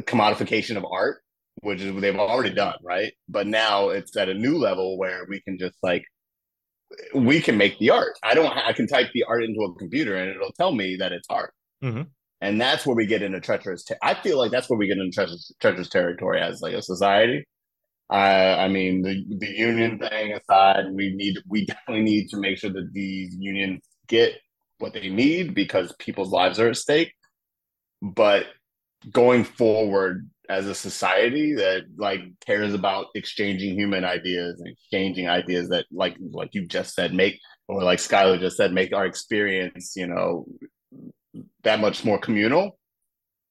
commodification of art, which is what they've already done, right? But now it's at a new level where we can just like, we can make the art. I can type the art into a computer and it'll tell me that it's art. Mm-hmm. And that's where we get into treacherous. I feel like that's where we get into treacherous territory as like a society. I mean, the union thing aside, we definitely need to make sure that these unions get what they need because people's lives are at stake. But going forward as a society that like cares about exchanging human ideas and exchanging ideas that like you just said, make, or like Skylar just said, make our experience, you know, that much more communal.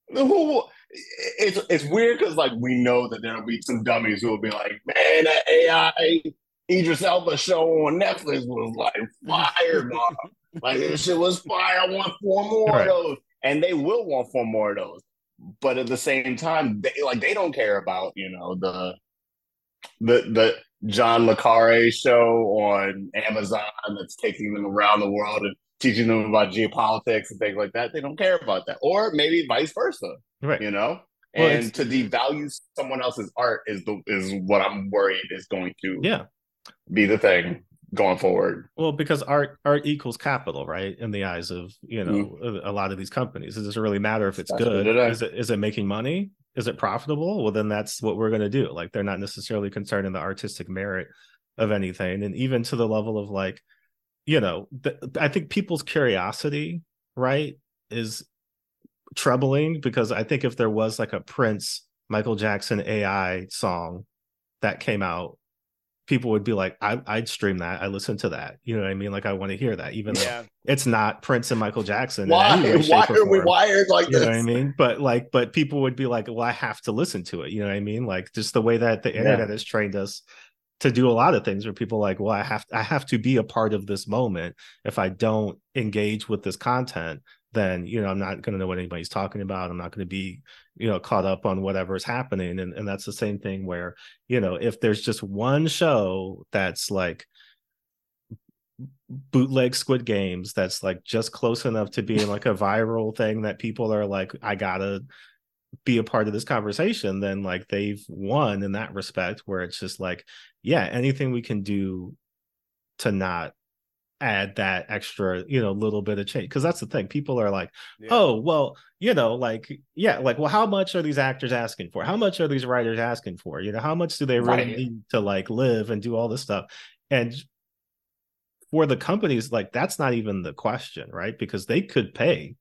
It's weird because like we know that there'll be some dummies who will be like, man, that AI Idris Elba show on Netflix was like fire, dog. Like this shit was fire. I want 4 more of those, and they will want 4 more of those. But at the same time, they don't care about, you know, the John Le Carre show on Amazon that's taking them around the world and teaching them about geopolitics and things like that. They don't care about that. Or maybe vice versa, right? You know? Well, and to devalue someone else's art is what I'm worried is going to be the thing going forward. Well, because art equals capital, right? In the eyes of, you know, a lot of these companies. It doesn't really matter if it's good. Is it making money? Is it profitable? Well, then that's what we're going to do. Like, they're not necessarily concerned in the artistic merit of anything. And even to the level of like, you know, I think people's curiosity, right, is troubling, because I think if there was like a Prince, Michael Jackson AI song that came out, people would be like, I'd stream that. I listen to that. You know what I mean? Like, I want to hear that, even though it's not Prince and Michael Jackson. Why are we wired like this? You know what I mean? But people would be like, well, I have to listen to it. You know what I mean? Like, just the way that the internet has trained us to do a lot of things where people are like, well, I have to be a part of this moment. If I don't engage with this content, then, you know, I'm not going to know what anybody's talking about. I'm not going to be, you know, caught up on whatever is happening. And that's the same thing where, you know, if there's just one show that's like bootleg Squid Games, that's like just close enough to being like a viral thing that people are like, I gotta be a part of this conversation, then like they've won in that respect, where it's just like, yeah, anything we can do to not add that extra, you know, little bit of change. Because that's the thing, people are like, oh, well, you know, like, yeah, like, well, how much are these actors asking for? How much are these writers asking for? You know, how much do they really need to like live and do all this stuff? And for the companies, like, that's not even the question, right? Because they could pay.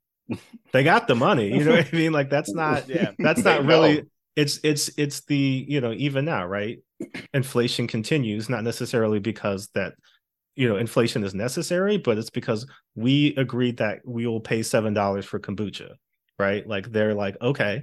They got the money, you know what I mean? Like, that's not really, it's the, you know, even now, right, inflation continues, not necessarily because that, you know, inflation is necessary, but it's because we agreed that we will pay $7 for kombucha, right? Like, they're like, okay,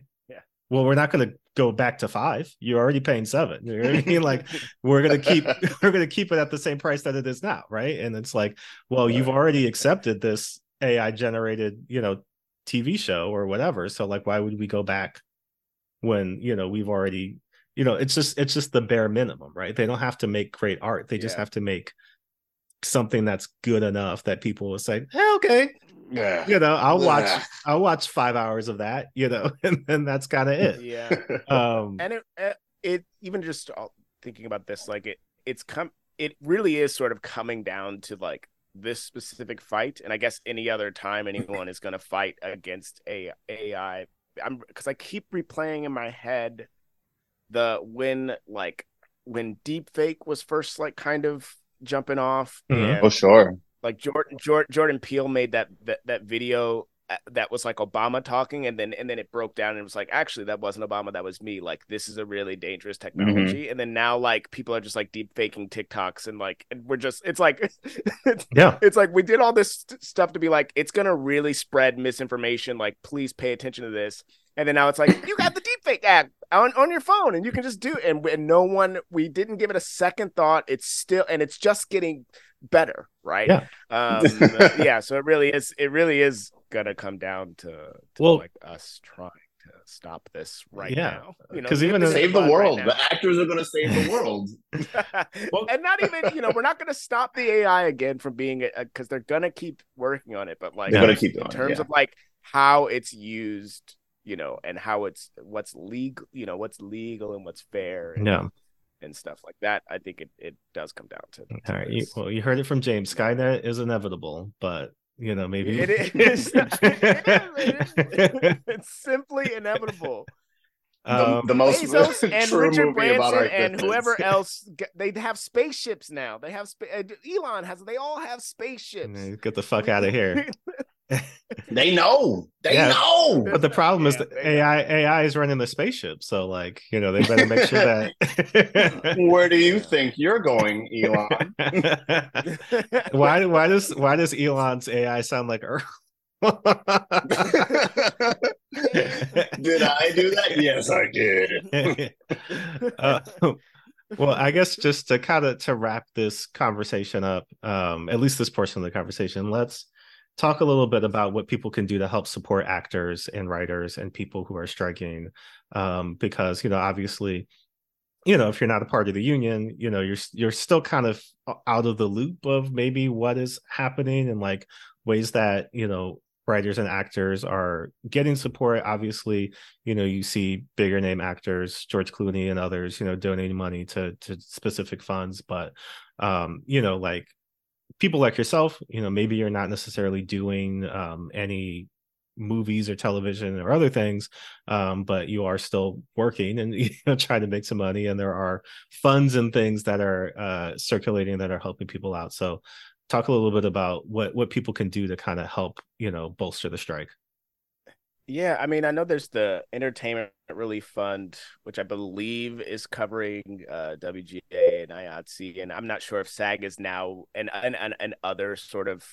well, we're not going to go back to $5. You're already paying $7. You know what I mean? Like, we're going to keep it at the same price that it is now, right? And it's like, well, you've already accepted this AI generated, you know, TV show or whatever. So like, why would we go back when, you know, we've already, you know, it's just the bare minimum, right? They don't have to make great art. They just have to make something that's good enough that people will say, hey, okay, you know, I'll watch 5 hours of that, you know, and then that's kind of it. And it even just thinking about this, like it really is sort of coming down to like this specific fight, and I guess any other time anyone is going to fight against AI. Because I keep replaying in my head when Deepfake was first like kind of jumping off. Like Jordan Peele made that video that was like Obama talking, and then it broke down and it was like, actually, that wasn't Obama, that was me. Like, this is a really dangerous technology. Mm-hmm. And then now, like, people are just like deep faking TikToks and like, and we're just, it's like, it's like we did all this stuff to be like, it's gonna really spread misinformation. Like, please pay attention to this. And then now it's like, you got the Deepfake app on your phone and you can just do it. And no one, we didn't give it a second thought. It's still, and it's just getting better. Right. Yeah. So it really is going to come down to like us trying to stop this right now. Because even save the world, right, the actors are going to save the world. And not even, we're not going to stop the AI again from being, because they're going to keep working on it. But like, in terms of like how it's used, and how it's what's legal and what's fair and stuff like that. I think it does come down to that. All right. You heard it from James. Skynet is inevitable, but maybe it is. It's simply inevitable. The most Bezos and Richard Branson and whoever else, they have spaceships now. They have Elon has. They all have spaceships. Get the fuck out of here. They know. But the problem is that AI is running the spaceship. So, like, they better make sure that. Where do you think you're going, Elon? Why does Elon's AI sound like Earth? Did I do that? Yes, I did. Well, I guess just to kind of to wrap this conversation up, at least this portion of the conversation, let's talk a little bit about what people can do to help support actors and writers and people who are striking, because obviously, if you're not a part of the union, you're still kind of out of the loop of maybe what is happening and like ways that writers and actors are getting support. Obviously, you see bigger name actors, George Clooney and others, donating money to specific funds, but like, people like yourself, maybe you're not necessarily doing any movies or television or other things, but you are still working and trying to make some money. And there are funds and things that are circulating that are helping people out. So talk a little bit about what people can do to kind of help, bolster the strike. Yeah, I mean, I know there's the Entertainment Relief Fund, which I believe is covering WGA and IATSE, and I'm not sure if SAG is now and other sort of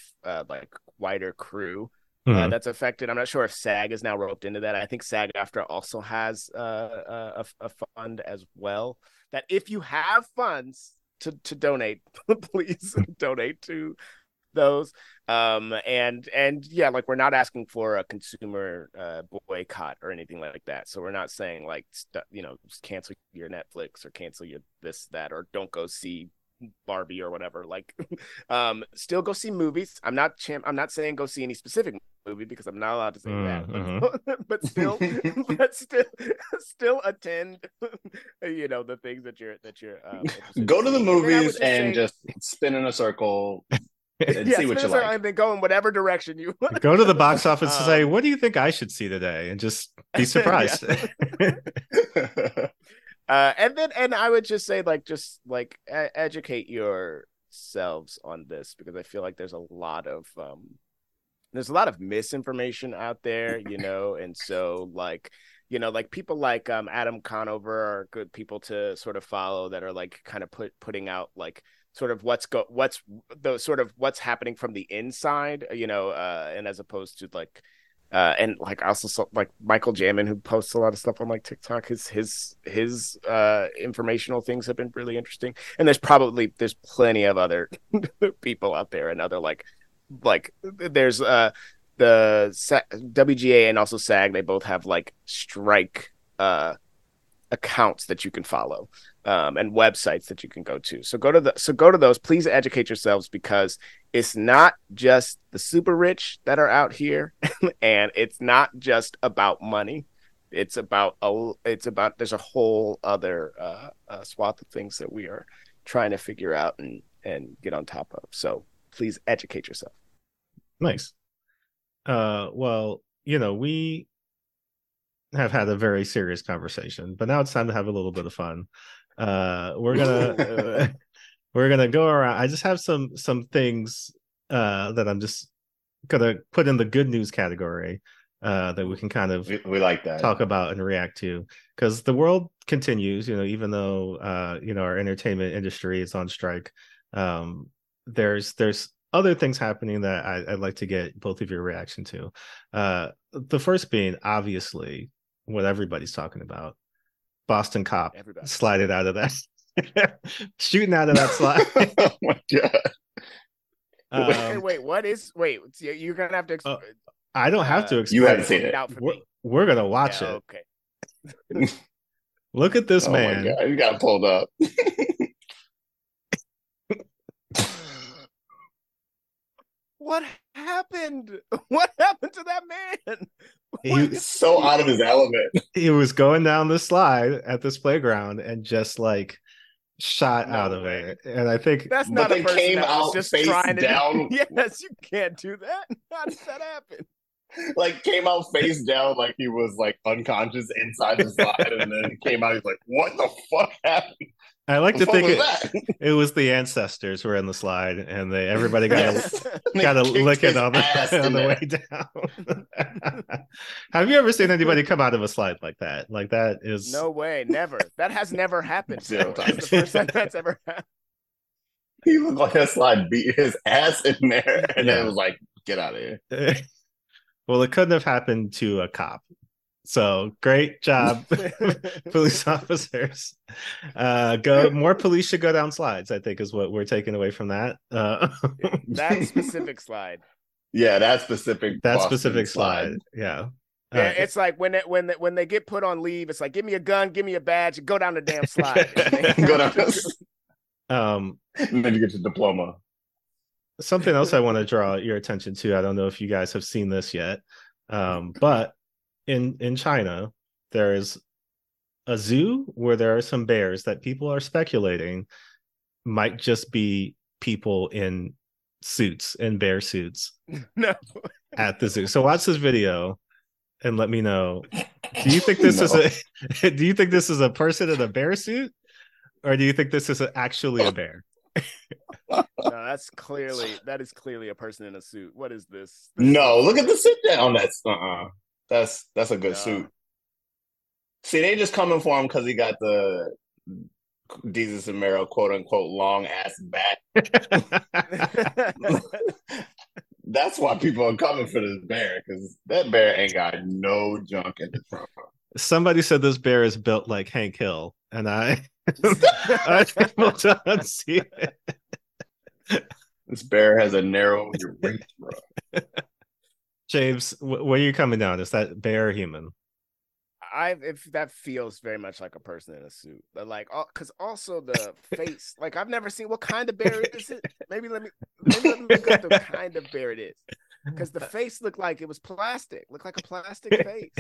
like wider crew that's affected. I'm not sure if SAG is now roped into that. I think SAG-AFTRA also has a fund as well. That if you have funds to donate, please donate to those. Like, we're not asking for a consumer boycott or anything like that. So we're not saying like, just cancel your Netflix or cancel your this, that, or don't go see Barbie or whatever. Like, still go see movies. I'm not saying go see any specific movie because I'm not allowed to say that. But still attend. The things that you're. Go to the movies and just spin in a circle. And see what you like. And then go in whatever direction you want. Go to the box office and say, "What do you think I should see today?" And just be surprised. And I would just say, like, educate yourselves on this, because I feel like there's a lot of misinformation out there, and so like. Like people like Adam Conover are good people to sort of follow that are like kind of putting out like sort of what's happening from the inside, and as opposed to like and like also like Michael Jamin, who posts a lot of stuff on like TikTok. His informational things have been really interesting, and there's plenty of other people out there and other like there's the WGA and also SAG, they both have like strike accounts that you can follow and websites that you can go to. So go to those. Please educate yourselves, because it's not just the super rich that are out here, and it's not just about money. It's about there's a whole other swath of things that we are trying to figure out and get on top of. So please educate yourself. Nice. Well, we have had a very serious conversation, but now it's time to have a little bit of fun. We're gonna go around. I just have some things that I'm just could have put in the good news category that we can kind of we like that talk about and react to, because the world continues, you know, even though our entertainment industry is on strike. There's other things happening that I'd like to get both of your reaction to. The first being obviously what everybody's talking about. Boston Cop slided out of that, shooting out of that slide. Oh my god! Wait, what? You're gonna have to. I don't have to explain. You haven't seen it. We're gonna watch it. Okay. Look at this man! My god, you got pulled up. What happened? What happened to that man? He's so out of his element. He was going down the slide at this playground and just like shot out of it. And I think that's not a person came that out just face trying down. Yes, you can't do that. How does that happen? Like came out face down, like he was like unconscious inside the slide, and then he came out. He's like, "What the fuck happened?" I like to think it was the ancestors were in the slide, and everybody got a lick it on the way down. Have you ever seen anybody come out of a slide like that? Like that is no way, never. That has never happened. That's the first time that's ever happened. He looked like that slide beat his ass in there, and then it was like, "Get out of here." Well, it couldn't have happened to a cop. So great job, police officers. More police should go down slides, I think, is what we're taking away from that. That specific slide. Yeah, that specific slide. Yeah. Yeah, it's like when they get put on leave, it's like, give me a gun, give me a badge, and go down the damn slide. Go down. And then you get your diploma. Something else I want to draw your attention to. I don't know if you guys have seen this yet, but in China, there is a zoo where there are some bears that people are speculating might just be people in suits, in bear suits at the zoo. So watch this video and let me know. Do you think this is a person in a bear suit, or do you think this is actually a bear? No, that is clearly a person in a suit. What is this? No, look at the sit down. That's a good suit. See, they just coming for him because he got the Jesus and Mero quote unquote long ass back. That's why people are coming for this bear, because that bear ain't got no junk in the trunk. Somebody said this bear is built like Hank Hill, and I can't unsee it. This bear has a narrow urethra. James, where are you coming down? Is that bear or human? If that feels very much like a person in a suit, but like, because also the face, like I've never seen what kind of bear is it. Maybe let me look up the kind of bear it is, because the face looked like it was plastic, looked like a plastic face.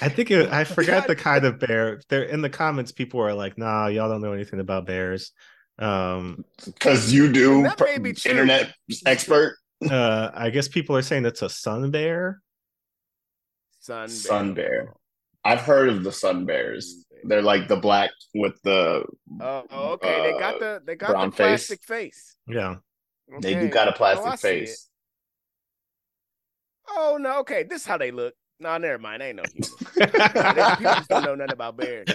I think I forgot the kind of bear. They're in the comments. People are like, "Nah, y'all don't know anything about bears," because you do. That may be true. Internet expert. I guess people are saying it's a sun bear. Sun bear. I've heard of the sun bears. They're like the black with the. Oh, okay. They got the plastic face. Yeah, okay. They do got a plastic face. Oh no! Okay, this is how they look. No, never mind. I ain't no human. People just don't know nothing about bears.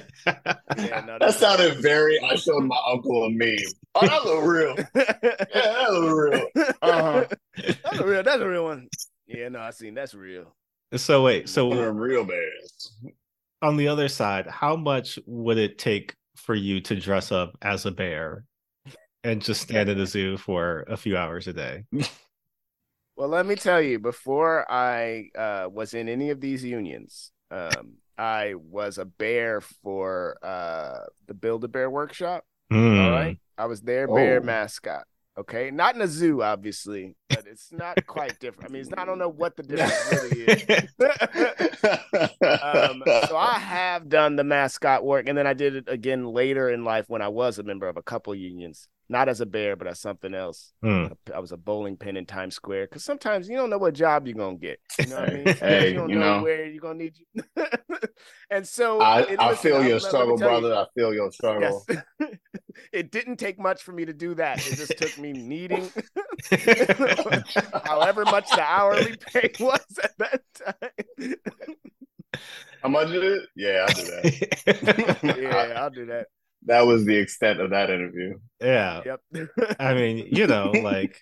Yeah, no, that sounded very. I showed my uncle a meme. Oh, that look real. Yeah, that look real. That's real. That's a real one. Yeah, no, I seen that's real. So wait, we're real bears. On the other side, how much would it take for you to dress up as a bear and just stand at a zoo for a few hours a day? Well, let me tell you, before I was in any of these unions, I was a bear for the Build-A-Bear workshop. Mm. All right. I was their bear mascot. Okay. Not in a zoo, obviously, but it's not quite different. I mean, I don't know what the difference really is. So I have done the mascot work, and then I did it again later in life when I was a member of a couple unions. Not as a bear, but as something else. Mm. I was a bowling pin in Times Square. Because sometimes you don't know what job you're going to get. You know what I mean? Hey, you don't know where you're going to need you. And so... I feel your struggle, brother. I feel your struggle. Yes. It didn't take much for me to do that. It just took me needing however much the hourly pay was at that time. How much did it? Yeah, I'll do that. Yeah, I'll do that. That was the extent of that interview. Yeah. Yep. I mean, you know, like,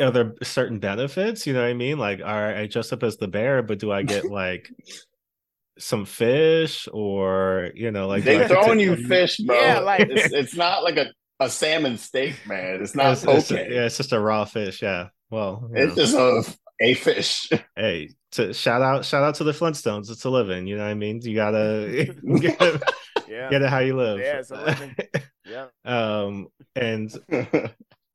are there certain benefits? You know what I mean? Like, all right, I dress up as the bear, but do I get like some fish, or, you know, like they're throwing you fish, bro? Yeah, like it's not like a salmon steak, man. It's not poke. Yeah, it's just a raw fish. Yeah. Well, it's just a fish. Hey, to shout out to the Flintstones. It's a living. You know what I mean? You gotta get it how you live. Yeah, it's a living. Yeah. And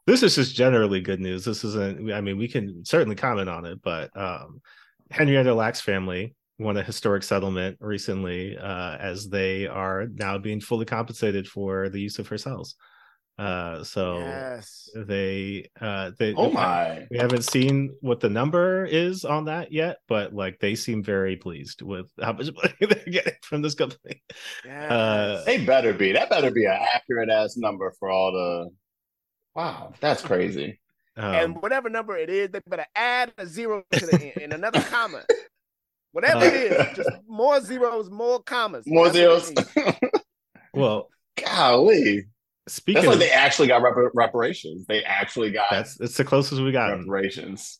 this is just generally good news. This isn't. I mean, we can certainly comment on it, but Henrietta Lacks' family won a historic settlement recently, as they are now being fully compensated for the use of her cells. So yes. They we haven't seen what the number is on that yet, but like they seem very pleased with how much money they're getting from this company. Yes. They better be. That better be an accurate ass number for all the. Wow, that's crazy. And whatever number it is, they better add a zero to the end and another comma. Whatever it is, just more zeros, more commas, more zeros. Well, golly. Speaking that's like they actually got reparations. They actually got it's the closest we got reparations.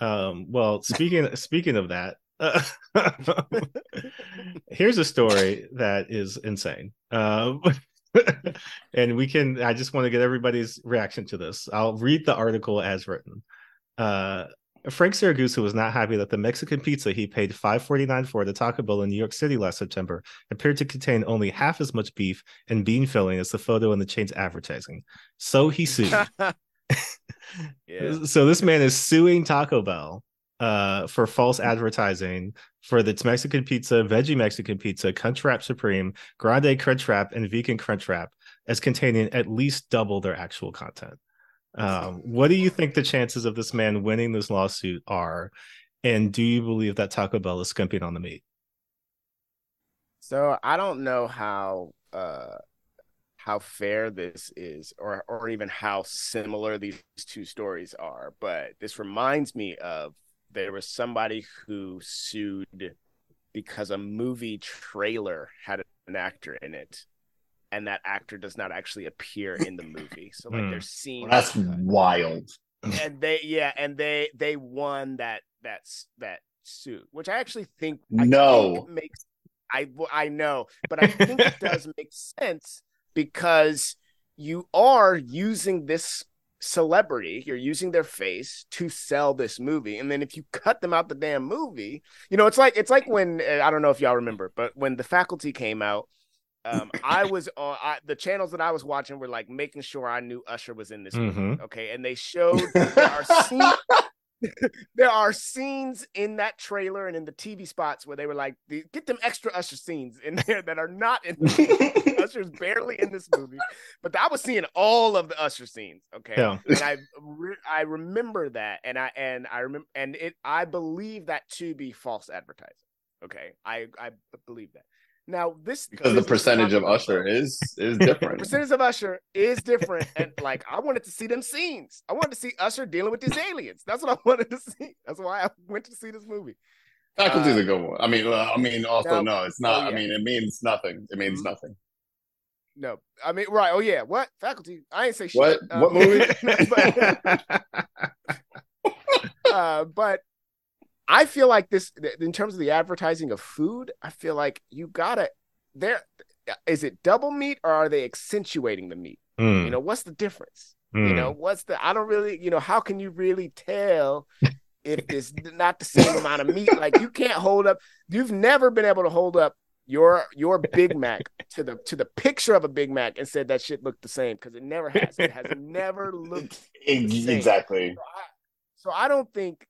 Well, speaking of that, here's a story that is insane. And we can. I just want to get everybody's reaction to this. I'll read the article as written. Frank Siragusa was not happy that the Mexican pizza he paid $5.49 for at the Taco Bell in New York City last September appeared to contain only half as much beef and bean filling as the photo in the chain's advertising. So he sued. Yeah. So this man is suing Taco Bell for false advertising for the Mexican pizza, veggie Mexican pizza, Crunchwrap Supreme, Grande Crunchwrap, and Vegan Crunchwrap as containing at least double their actual content. What do you think the chances of this man winning this lawsuit are? And do you believe that Taco Bell is skimping on the meat? So I don't know how fair this is or even how similar these two stories are. But this reminds me of there was somebody who sued because a movie trailer had an actor in it. And that actor does not actually appear in the movie. So like their scene that's wild. And they won that suit, which I actually think I think it does make sense because you are using this celebrity, you're using their face to sell this movie, and then if you cut them out the damn movie, you know, it's like when I don't know if y'all remember, but when The Faculty came out. I was on the channels that I was watching were like making sure I knew Usher was in this movie. Okay. And they showed there are scenes in that trailer and in the TV spots where they were like, get them extra Usher scenes in there that are not in the movie. Usher's barely in this movie. But I was seeing all of the Usher scenes. Okay. Yeah. And I remember that. And I believe that to be false advertising. Okay. I believe that. Now this because the percentage of Usher is different. Percentage of Usher is different, and like I wanted to see them scenes. I wanted to see Usher dealing with these aliens. That's what I wanted to see. That's why I went to see this movie. Faculty's a good one. It's not. Oh, yeah. I mean, it means nothing. It means nothing. No, I mean, right? Oh yeah, what Faculty? I ain't say shit. What? What movie? But I feel like this, in terms of the advertising of food, I feel like you gotta, there, is it double meat or are they accentuating the meat? You know, what's the difference? You know, I don't really, you know, how can you really tell if it's not the same amount of meat? Like you can't hold up, you've never been able to hold up your Big Mac to the picture of a Big Mac and said that shit looked the same, because it never has. It has never looked the same. Exactly. So I don't think,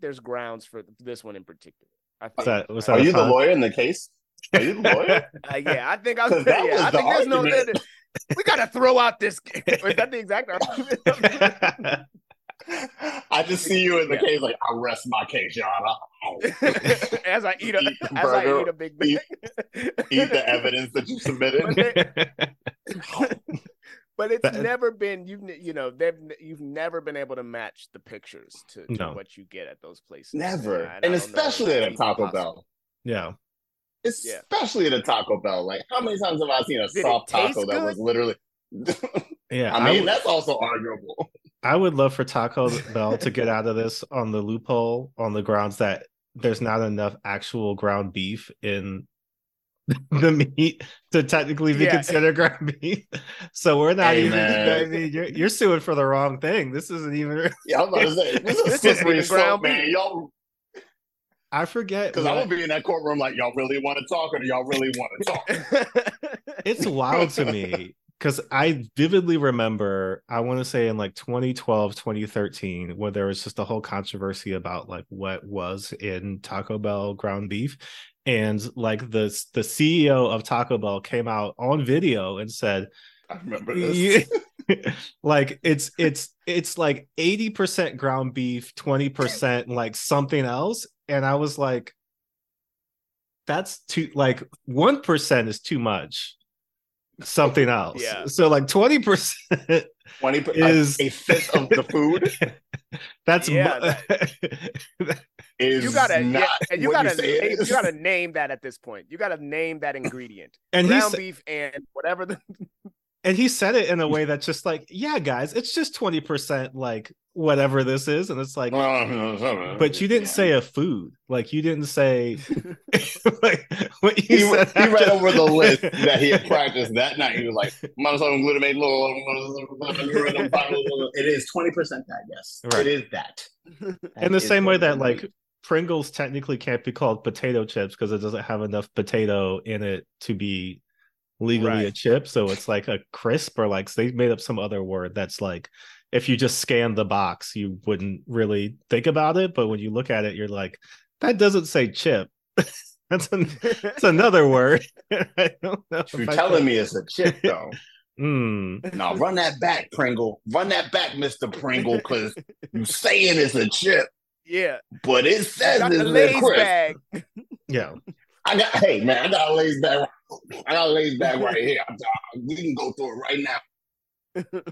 there's grounds for this one in particular. I think, are you the lawyer in the case? Are you the lawyer? Yeah, I think I was. Yeah, I think there's no. We gotta throw out this. Is that the exact argument? I just see you in the case, like, I rest my case, y'all. As I eat a Big Mac. Eat the evidence that you submitted. But it's never been, you've never been able to match the pictures to what you get at those places. Never. And especially at a Taco Bell. Yeah. Especially at a Taco Bell. Like, how many times have I seen a soft taco that was literally... Yeah, I mean, that's also arguable. I would love for Taco Bell to get out of this on the loophole on the grounds that there's not enough actual ground beef in the meat to technically be considered ground beef. So we're not you're suing for the wrong thing. This isn't even. Yeah, I was about to say this is slippery ground, man. Y'all. I forget because I would be in that courtroom like, y'all really want to talk, or y'all really want to talk? It's wild to me. Because I vividly remember, I want to say in like 2012, 2013, where there was just a whole controversy about like what was in Taco Bell ground beef. And like the CEO of Taco Bell came out on video and said, I remember this. Like it's like 80% ground beef, 20% like something else. And I was like, that's too, like 1% is too much. Something else. Yeah. So like 20% is a fifth of the food. That's you gotta you gotta name that at this point. You gotta name that ingredient. And ground beef and whatever the and he said it in a way that's just like, yeah, guys, it's just 20% like whatever this is. And it's like, but you didn't say a food. Like, you didn't say like what he read over the list that he had practiced that night. He was like, glutamate, it is 20% that, yes. Right. It is that. In the same way that like Pringles technically can't be called potato chips because it doesn't have enough potato in it to be legally a chip, so it's like a crisp, or like they made up some other word that's like, if you just scan the box you wouldn't really think about it, but when you look at it you're like, that doesn't say chip. That's another word. I don't know. You're telling me it's a chip though. No, run that back, Pringle. Run that back, Mr. Pringle, because you're saying it's a chip. Yeah, but it says it's a Lays bag. Yeah. I got a Lays bag. I got a Lays bag right here. We can go through it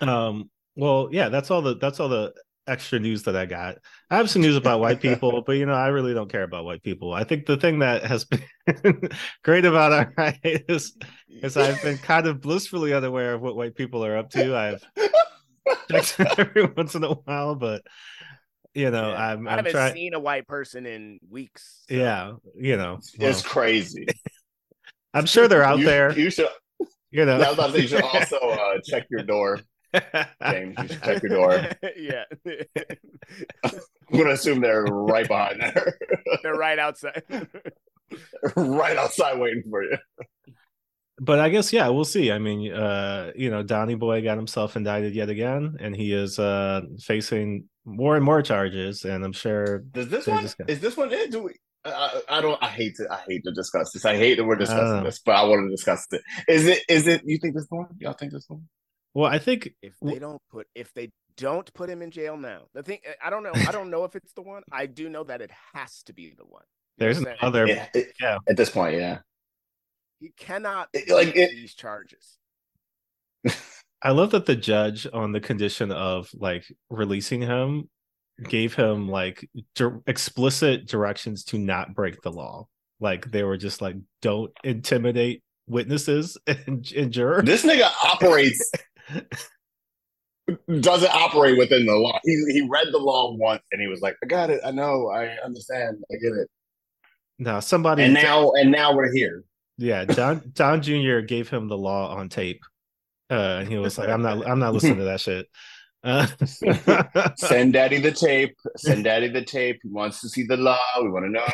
right now. Well, yeah, that's all the extra news that I got. I have some news about white people, but I really don't care about white people. I think the thing that has been great about our hiatus is I've been kind of blissfully unaware of what white people are up to. I've checked every once in a while, but. I haven't seen a white person in weeks. So. Yeah, it's crazy. I'm sure they're out there. You should, I was about to say, you should also check your door, James. You should check your door. Yeah, I'm gonna assume they're right behind there. They're right outside. Right outside, waiting for you. But I guess, yeah, we'll see. I mean, Donnie Boy got himself indicted yet again, and he is facing more and more charges. And I'm sure is this one? Do we? I don't. I hate to discuss this. I hate that we're discussing this, but I want to discuss it. Is it? You think this one? Y'all think this one? Well, I think if they don't put him in jail now, the thing I don't know. I don't know if it's the one. I do know that it has to be the one. There's another. Yeah. At this point, yeah. You cannot these charges. I love that the judge, on the condition of like releasing him, gave him like explicit directions to not break the law. Like they were just like, don't intimidate witnesses and jurors. This nigga doesn't operate within the law. He read the law once and he was like, I got it. I know. I understand. I get it. No, somebody. And now we're here. Yeah, Don Jr. gave him the law on tape, and he was like, "I'm not listening to that shit." Send Daddy the tape. Send Daddy the tape. He wants to see the law. We want to know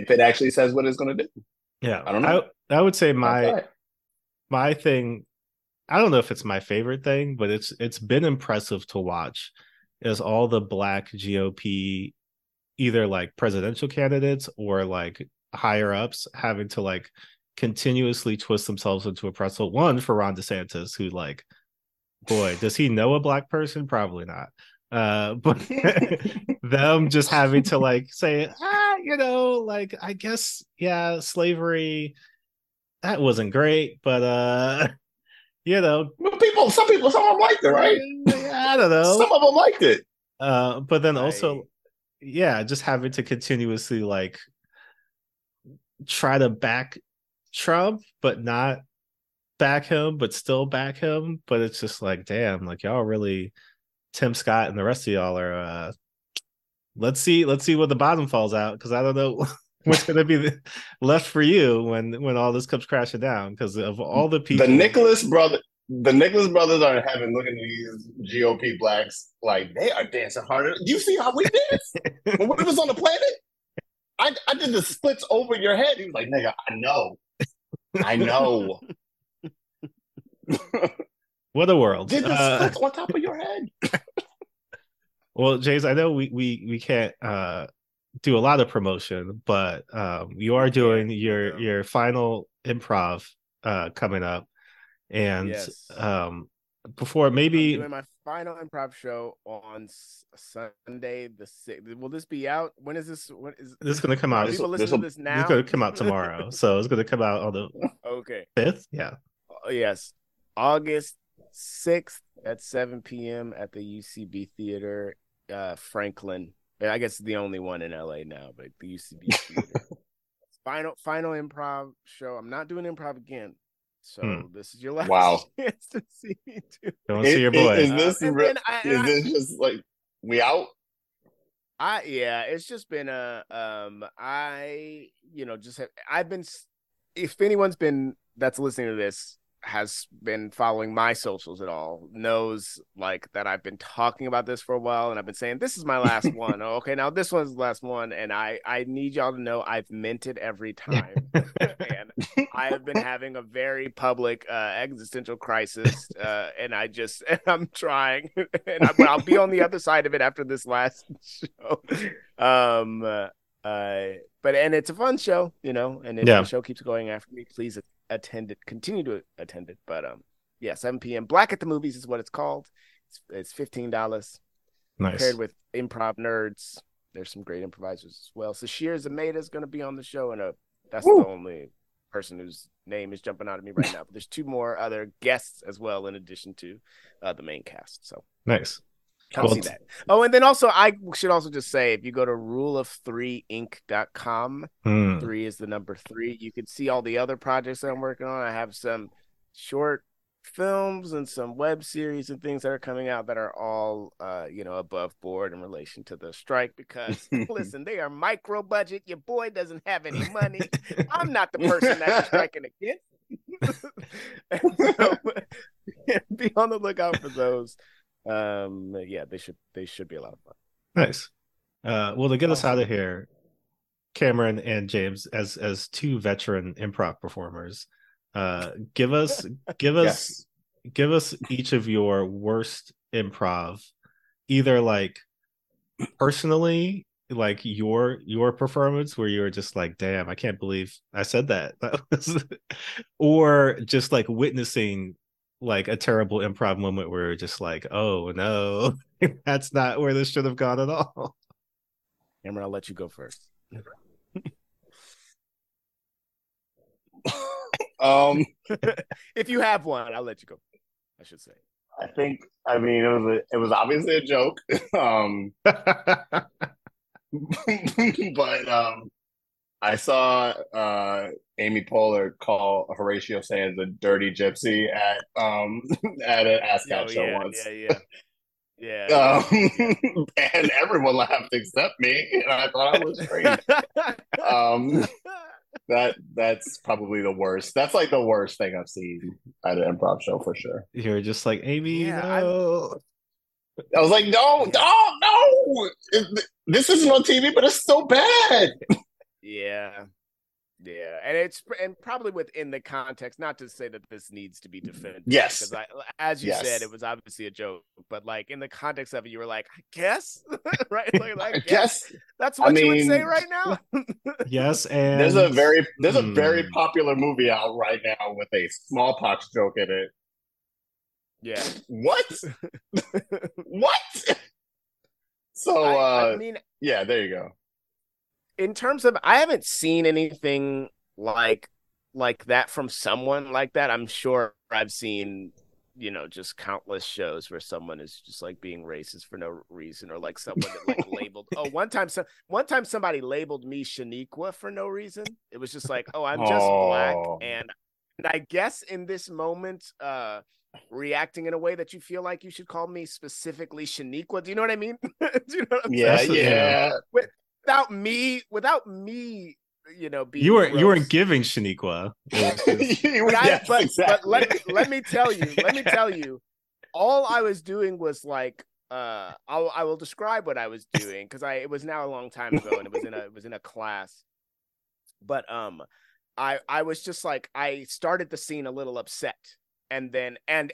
if it actually says what it's going to do. Yeah, I don't know. I would say my thing. I don't know if it's my favorite thing, but it's been impressive to watch. Is all the Black GOP, either like presidential candidates or like higher ups, having to like continuously twist themselves into a pretzel. One, for Ron DeSantis, who like boy, does he know a black person? Probably not. But them just having to like say, you know, like, I guess, yeah, slavery, that wasn't great, but you know, people, some of them liked it, right? I don't know. Some of them liked it. But then also, yeah, just having to continuously like try to back Trump, but not back him, but still back him. But it's just like, damn, like y'all really, Tim Scott and the rest of y'all are. Let's see what the bottom falls out, because I don't know what's going to be left for you when all this comes crashing down. Because of all the people, the Nicholas brothers are in heaven looking at these GOP blacks like they are dancing harder. You see how we danced when we was on the planet? I did the splits over your head. He was like, nigga, I know. What a world. Did the splits on top of your head. Well, James, I know we can't do a lot of promotion, but you are doing your final improv coming up. And yes. Before maybe I'm doing my final improv show on Sunday the 6th. Will this be out? When is this? What is this going to come out? People listen to this now. It's going to come out tomorrow, so it's going to come out on the 5th. Yeah. Yes, August 6th at 7 p.m. at the UCB Theater, Franklin. I guess the only one in LA now, but the UCB Theater. Final improv show. I'm not doing improv again. So this is your last chance to see me too. Don't see your boy. Is this just like we out? It's just been if anyone's been that's listening to this has been following my socials at all knows like that I've been talking about this for a while, and I've been saying this is my last one. Oh, okay, now this one's the last one, and I need y'all to know I've meant it every time. And I have been having a very public existential crisis, and I'm trying, but I'll be on the other side of it after this last show. But it's a fun show, you know, and if the show keeps going after me, please continue to attend it, but 7 p.m. Black at the Movies is what it's called. It's $15. Nice. Paired with Improv Nerds. There's some great improvisers as well. So Sashir Zameda is going to be on the show, and that's the only person whose name is jumping out at me right now. But there's two more other guests as well, in addition to the main cast. So nice. Come see that. Oh, and then also, I should also just say, if you go to ruleofthree.inc.com, 3 is the number 3, you can see all the other projects that I'm working on. I have some short films and some web series and things that are coming out that are all, above board in relation to the strike. Because, listen, they are micro budget. Your boy doesn't have any money. I'm not the person that's striking against. So, be on the lookout for those. They should be a lot of fun. Nice. Well, to get us out of here, Cameron and James, as two veteran improv performers, give us each of your worst improv, either like personally, like your performance where you were just like, damn, I can't believe I said that, or just like witnessing like a terrible improv moment where you're just like, oh no, that's not where this should have gone at all. Cameron, I'll let you go first. If you have one, I'll let you go. I should say. I think, I mean, it was obviously a joke. But I saw Amy Poehler call Horatio Sands a dirty gypsy at an ASCAP show once. And everyone laughed except me, and I thought I was crazy. That's probably the worst. That's like the worst thing I've seen at an improv show for sure. You're just like, Amy, no. I was like, no! This isn't on TV, but it's so bad! Yeah, and probably within the context. Not to say that this needs to be defended. Yes, because as you said, it was obviously a joke. But like in the context of it, you were like, I guess, right? Like, I guess that's what you would say right now. Yes, and there's a very popular movie out right now with a smallpox joke in it Yeah. What? What? So, I mean, yeah, there you go. In terms of, I haven't seen anything like that from someone like that. I'm sure I've seen, you know, just countless shows where someone is just like being racist for no reason, or like someone that like labeled. Oh, one time somebody labeled me Shaniqua for no reason. It was just like, oh, I'm just black, and I guess in this moment, reacting in a way that you feel like you should call me specifically Shaniqua. Do you know what I mean? Do you know what I'm saying? Yeah. Without me, you know, being you weren't giving Shaniqua. But let me tell you, all I was doing was like, I will describe what I was doing, because it was now a long time ago, and it was in a class, but I was just like, I started the scene a little upset, and then and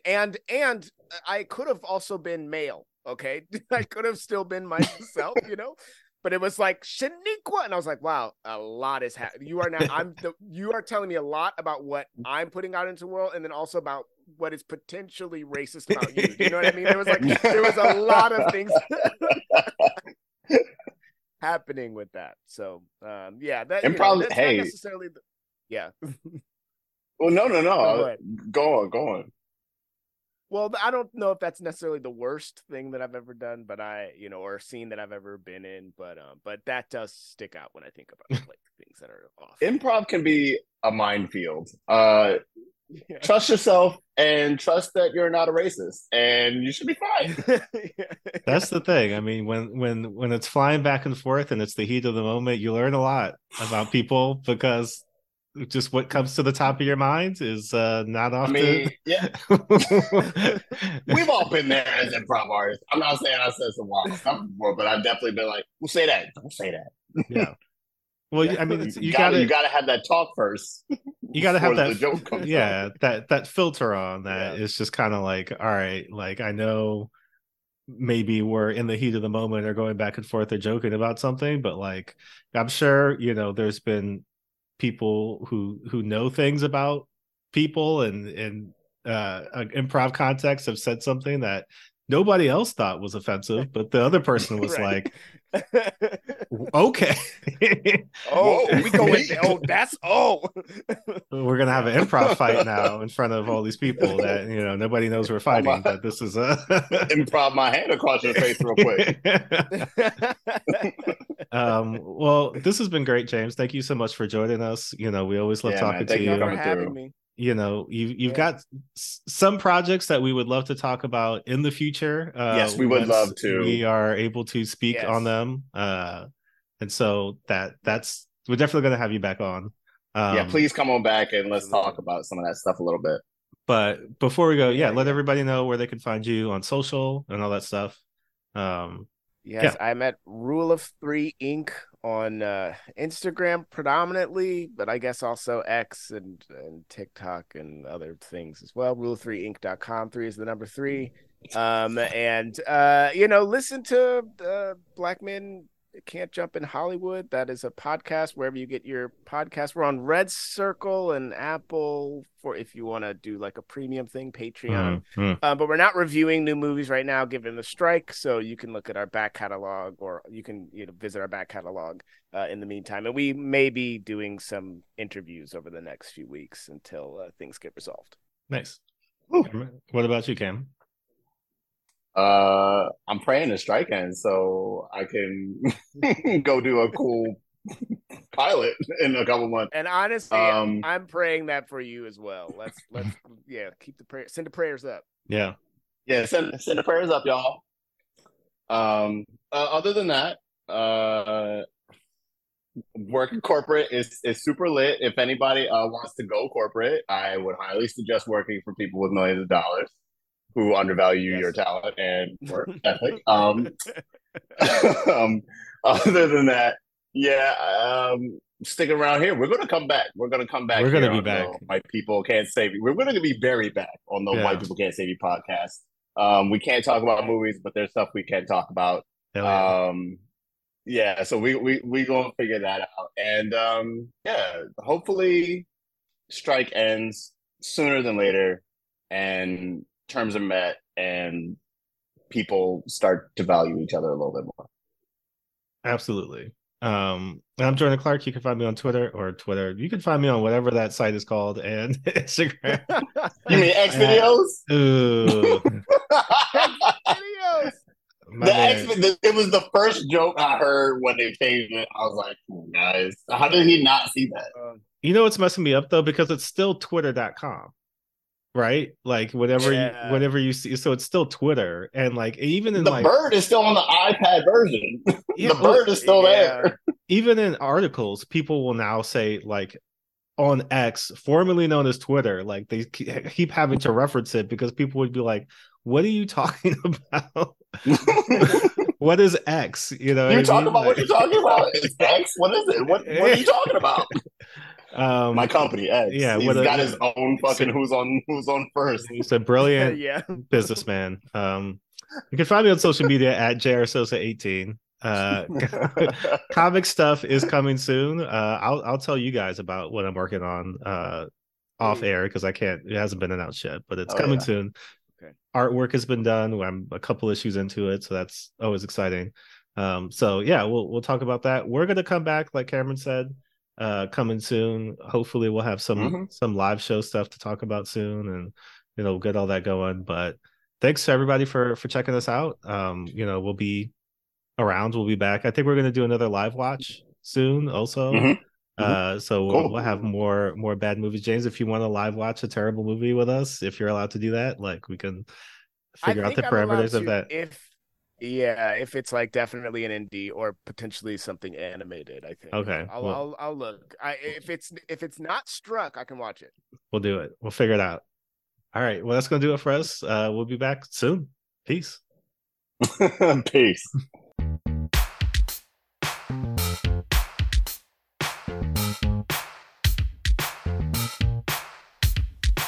I could have also been male. Okay, I could have still been myself, you know. But it was like Shaniqua, and I was like, "Wow, a lot is happening." You are telling me a lot about what I'm putting out into the world, and then also about what is potentially racist about you. You know what I mean? There was a lot of things happening with that. So, yeah, that and probably know, hey, not necessarily. Yeah. Well, no. Go on. Well, I don't know if that's necessarily the worst thing that I've ever done, but or scene that I've ever been in, but that does stick out when I think about like things that are off. Improv can be a minefield. Yeah. Trust yourself and trust that you're not a racist, and you should be fine. That's the thing. I mean, when it's flying back and forth and it's the heat of the moment, you learn a lot about people, because just what comes to the top of your mind is not often. I mean, yeah. We've all been there as improv artists. I'm not saying I said some wild stuff before, but I've definitely been like, "We'll say that. Don't say that." Yeah. Well, I mean, it's, you gotta have that talk first. You gotta have that joke. That filter on that is just kind of like, all right, like I know maybe we're in the heat of the moment or going back and forth or joking about something, but like I'm sure you know there's been people who know things about people and improv context have said something that nobody else thought was offensive, but the other person was like, okay. We're going to have an improv fight now in front of all these people that, you know, nobody knows we're fighting, but this is a improv my hand across your face real quick. Well, this has been great, James. Thank you so much for joining us. You know, we always love talking to you. Thank you for having me. You know, you've got some projects that we would love to talk about in the future. Yes, we would love to. We are able to speak on them. And so that's we're definitely going to have you back on. Yeah, please come on back and let's talk about some of that stuff a little bit. But before we go, let everybody know where they can find you on social and all that stuff. I'm at Rule of Three Inc. on Instagram predominantly, but I guess also X and TikTok and other things as well. Rule3inc.com. 3 is the number 3. Listen to Black Men Can't Jump in Hollywood. That is a podcast wherever you get your podcast. We're on Red Circle and Apple for if you want to do like a premium thing, Patreon. But we're not reviewing new movies right now given the strike, so you can look at our back catalog, or you can visit our back catalog in the meantime, and we may be doing some interviews over the next few weeks until things get resolved. Nice. Ooh. What about you, Cam? I'm praying to strike ends so I can go do a cool pilot in a couple months. And honestly, I'm praying that for you as well. Let's keep the prayer. Send the prayers up. Yeah. Send the prayers up, y'all. Other than that, working corporate is super lit. If anybody wants to go corporate, I would highly suggest working for people with millions of dollars who undervalue your talent and work ethic. Other than that, stick around here. We're going to come back. We're going to be back. White People Can't Save You. We're going to be very back on the White People Can't Save You podcast. We can't talk about movies, but there's stuff we can talk about. So we going to figure that out. And hopefully strike ends sooner than later, and terms are met and people start to value each other a little bit more. Absolutely. I'm Jordan Clark. You can find me on Twitter. You can find me on whatever that site is called and Instagram. You mean X videos? Ooh. Videos. It was the first joke I heard when it came in. I was like, oh, guys, how did he not see that? You know what's messing me up though, because it's still Twitter.com. Right, like whatever you see, so it's still Twitter, and like even in the bird is still on the iPad version. Yeah, the bird is still there. Even in articles, people will now say like on X, formerly known as Twitter, like they keep having to reference it because people would be like, "What are you talking about? What is X? You know, you're talking about what you're talking about. It's X. What is it? What are you talking about?" My company X. Yeah, he's got his own fucking who's on first. He's a brilliant businessman. You can find me on social media at jrsosa18. Comic stuff is coming soon. I'll tell you guys about what I'm working on off air because I can't. It hasn't been announced yet, but it's coming soon. Okay. Artwork has been done. I'm a couple issues into it, so that's always exciting. So yeah, we'll talk about that. We're gonna come back, like Cameron said. Coming soon. Hopefully we'll have some live show stuff to talk about soon, and you know, get all that going. But thanks to everybody for checking us out. You know, we'll be around, we'll be back. I think we're going to do another live watch soon also. So cool. We'll have more bad movies. James, if you want to live watch a terrible movie with us, if you're allowed to do that, like we can figure out the parameters of that. If it's like definitely an indie or potentially something animated, I think. Okay, I'll look. If it's not Struck, I can watch it. We'll do it. We'll figure it out. All right. Well, that's gonna do it for us. We'll be back soon. Peace. Peace.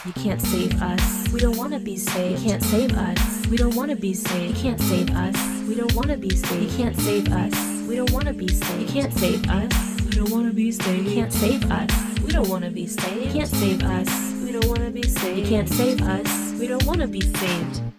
You can't save us. We don't want to be saved. You can't save us. We don't want to be saved. You can't save us. We don't want to be saved. You can't save us. We don't want to be saved. You can't save us. We don't want to be saved. You can't save us. We don't want to be saved. You can't save us. We don't want to be saved. You can't save us. We don't want to be saved.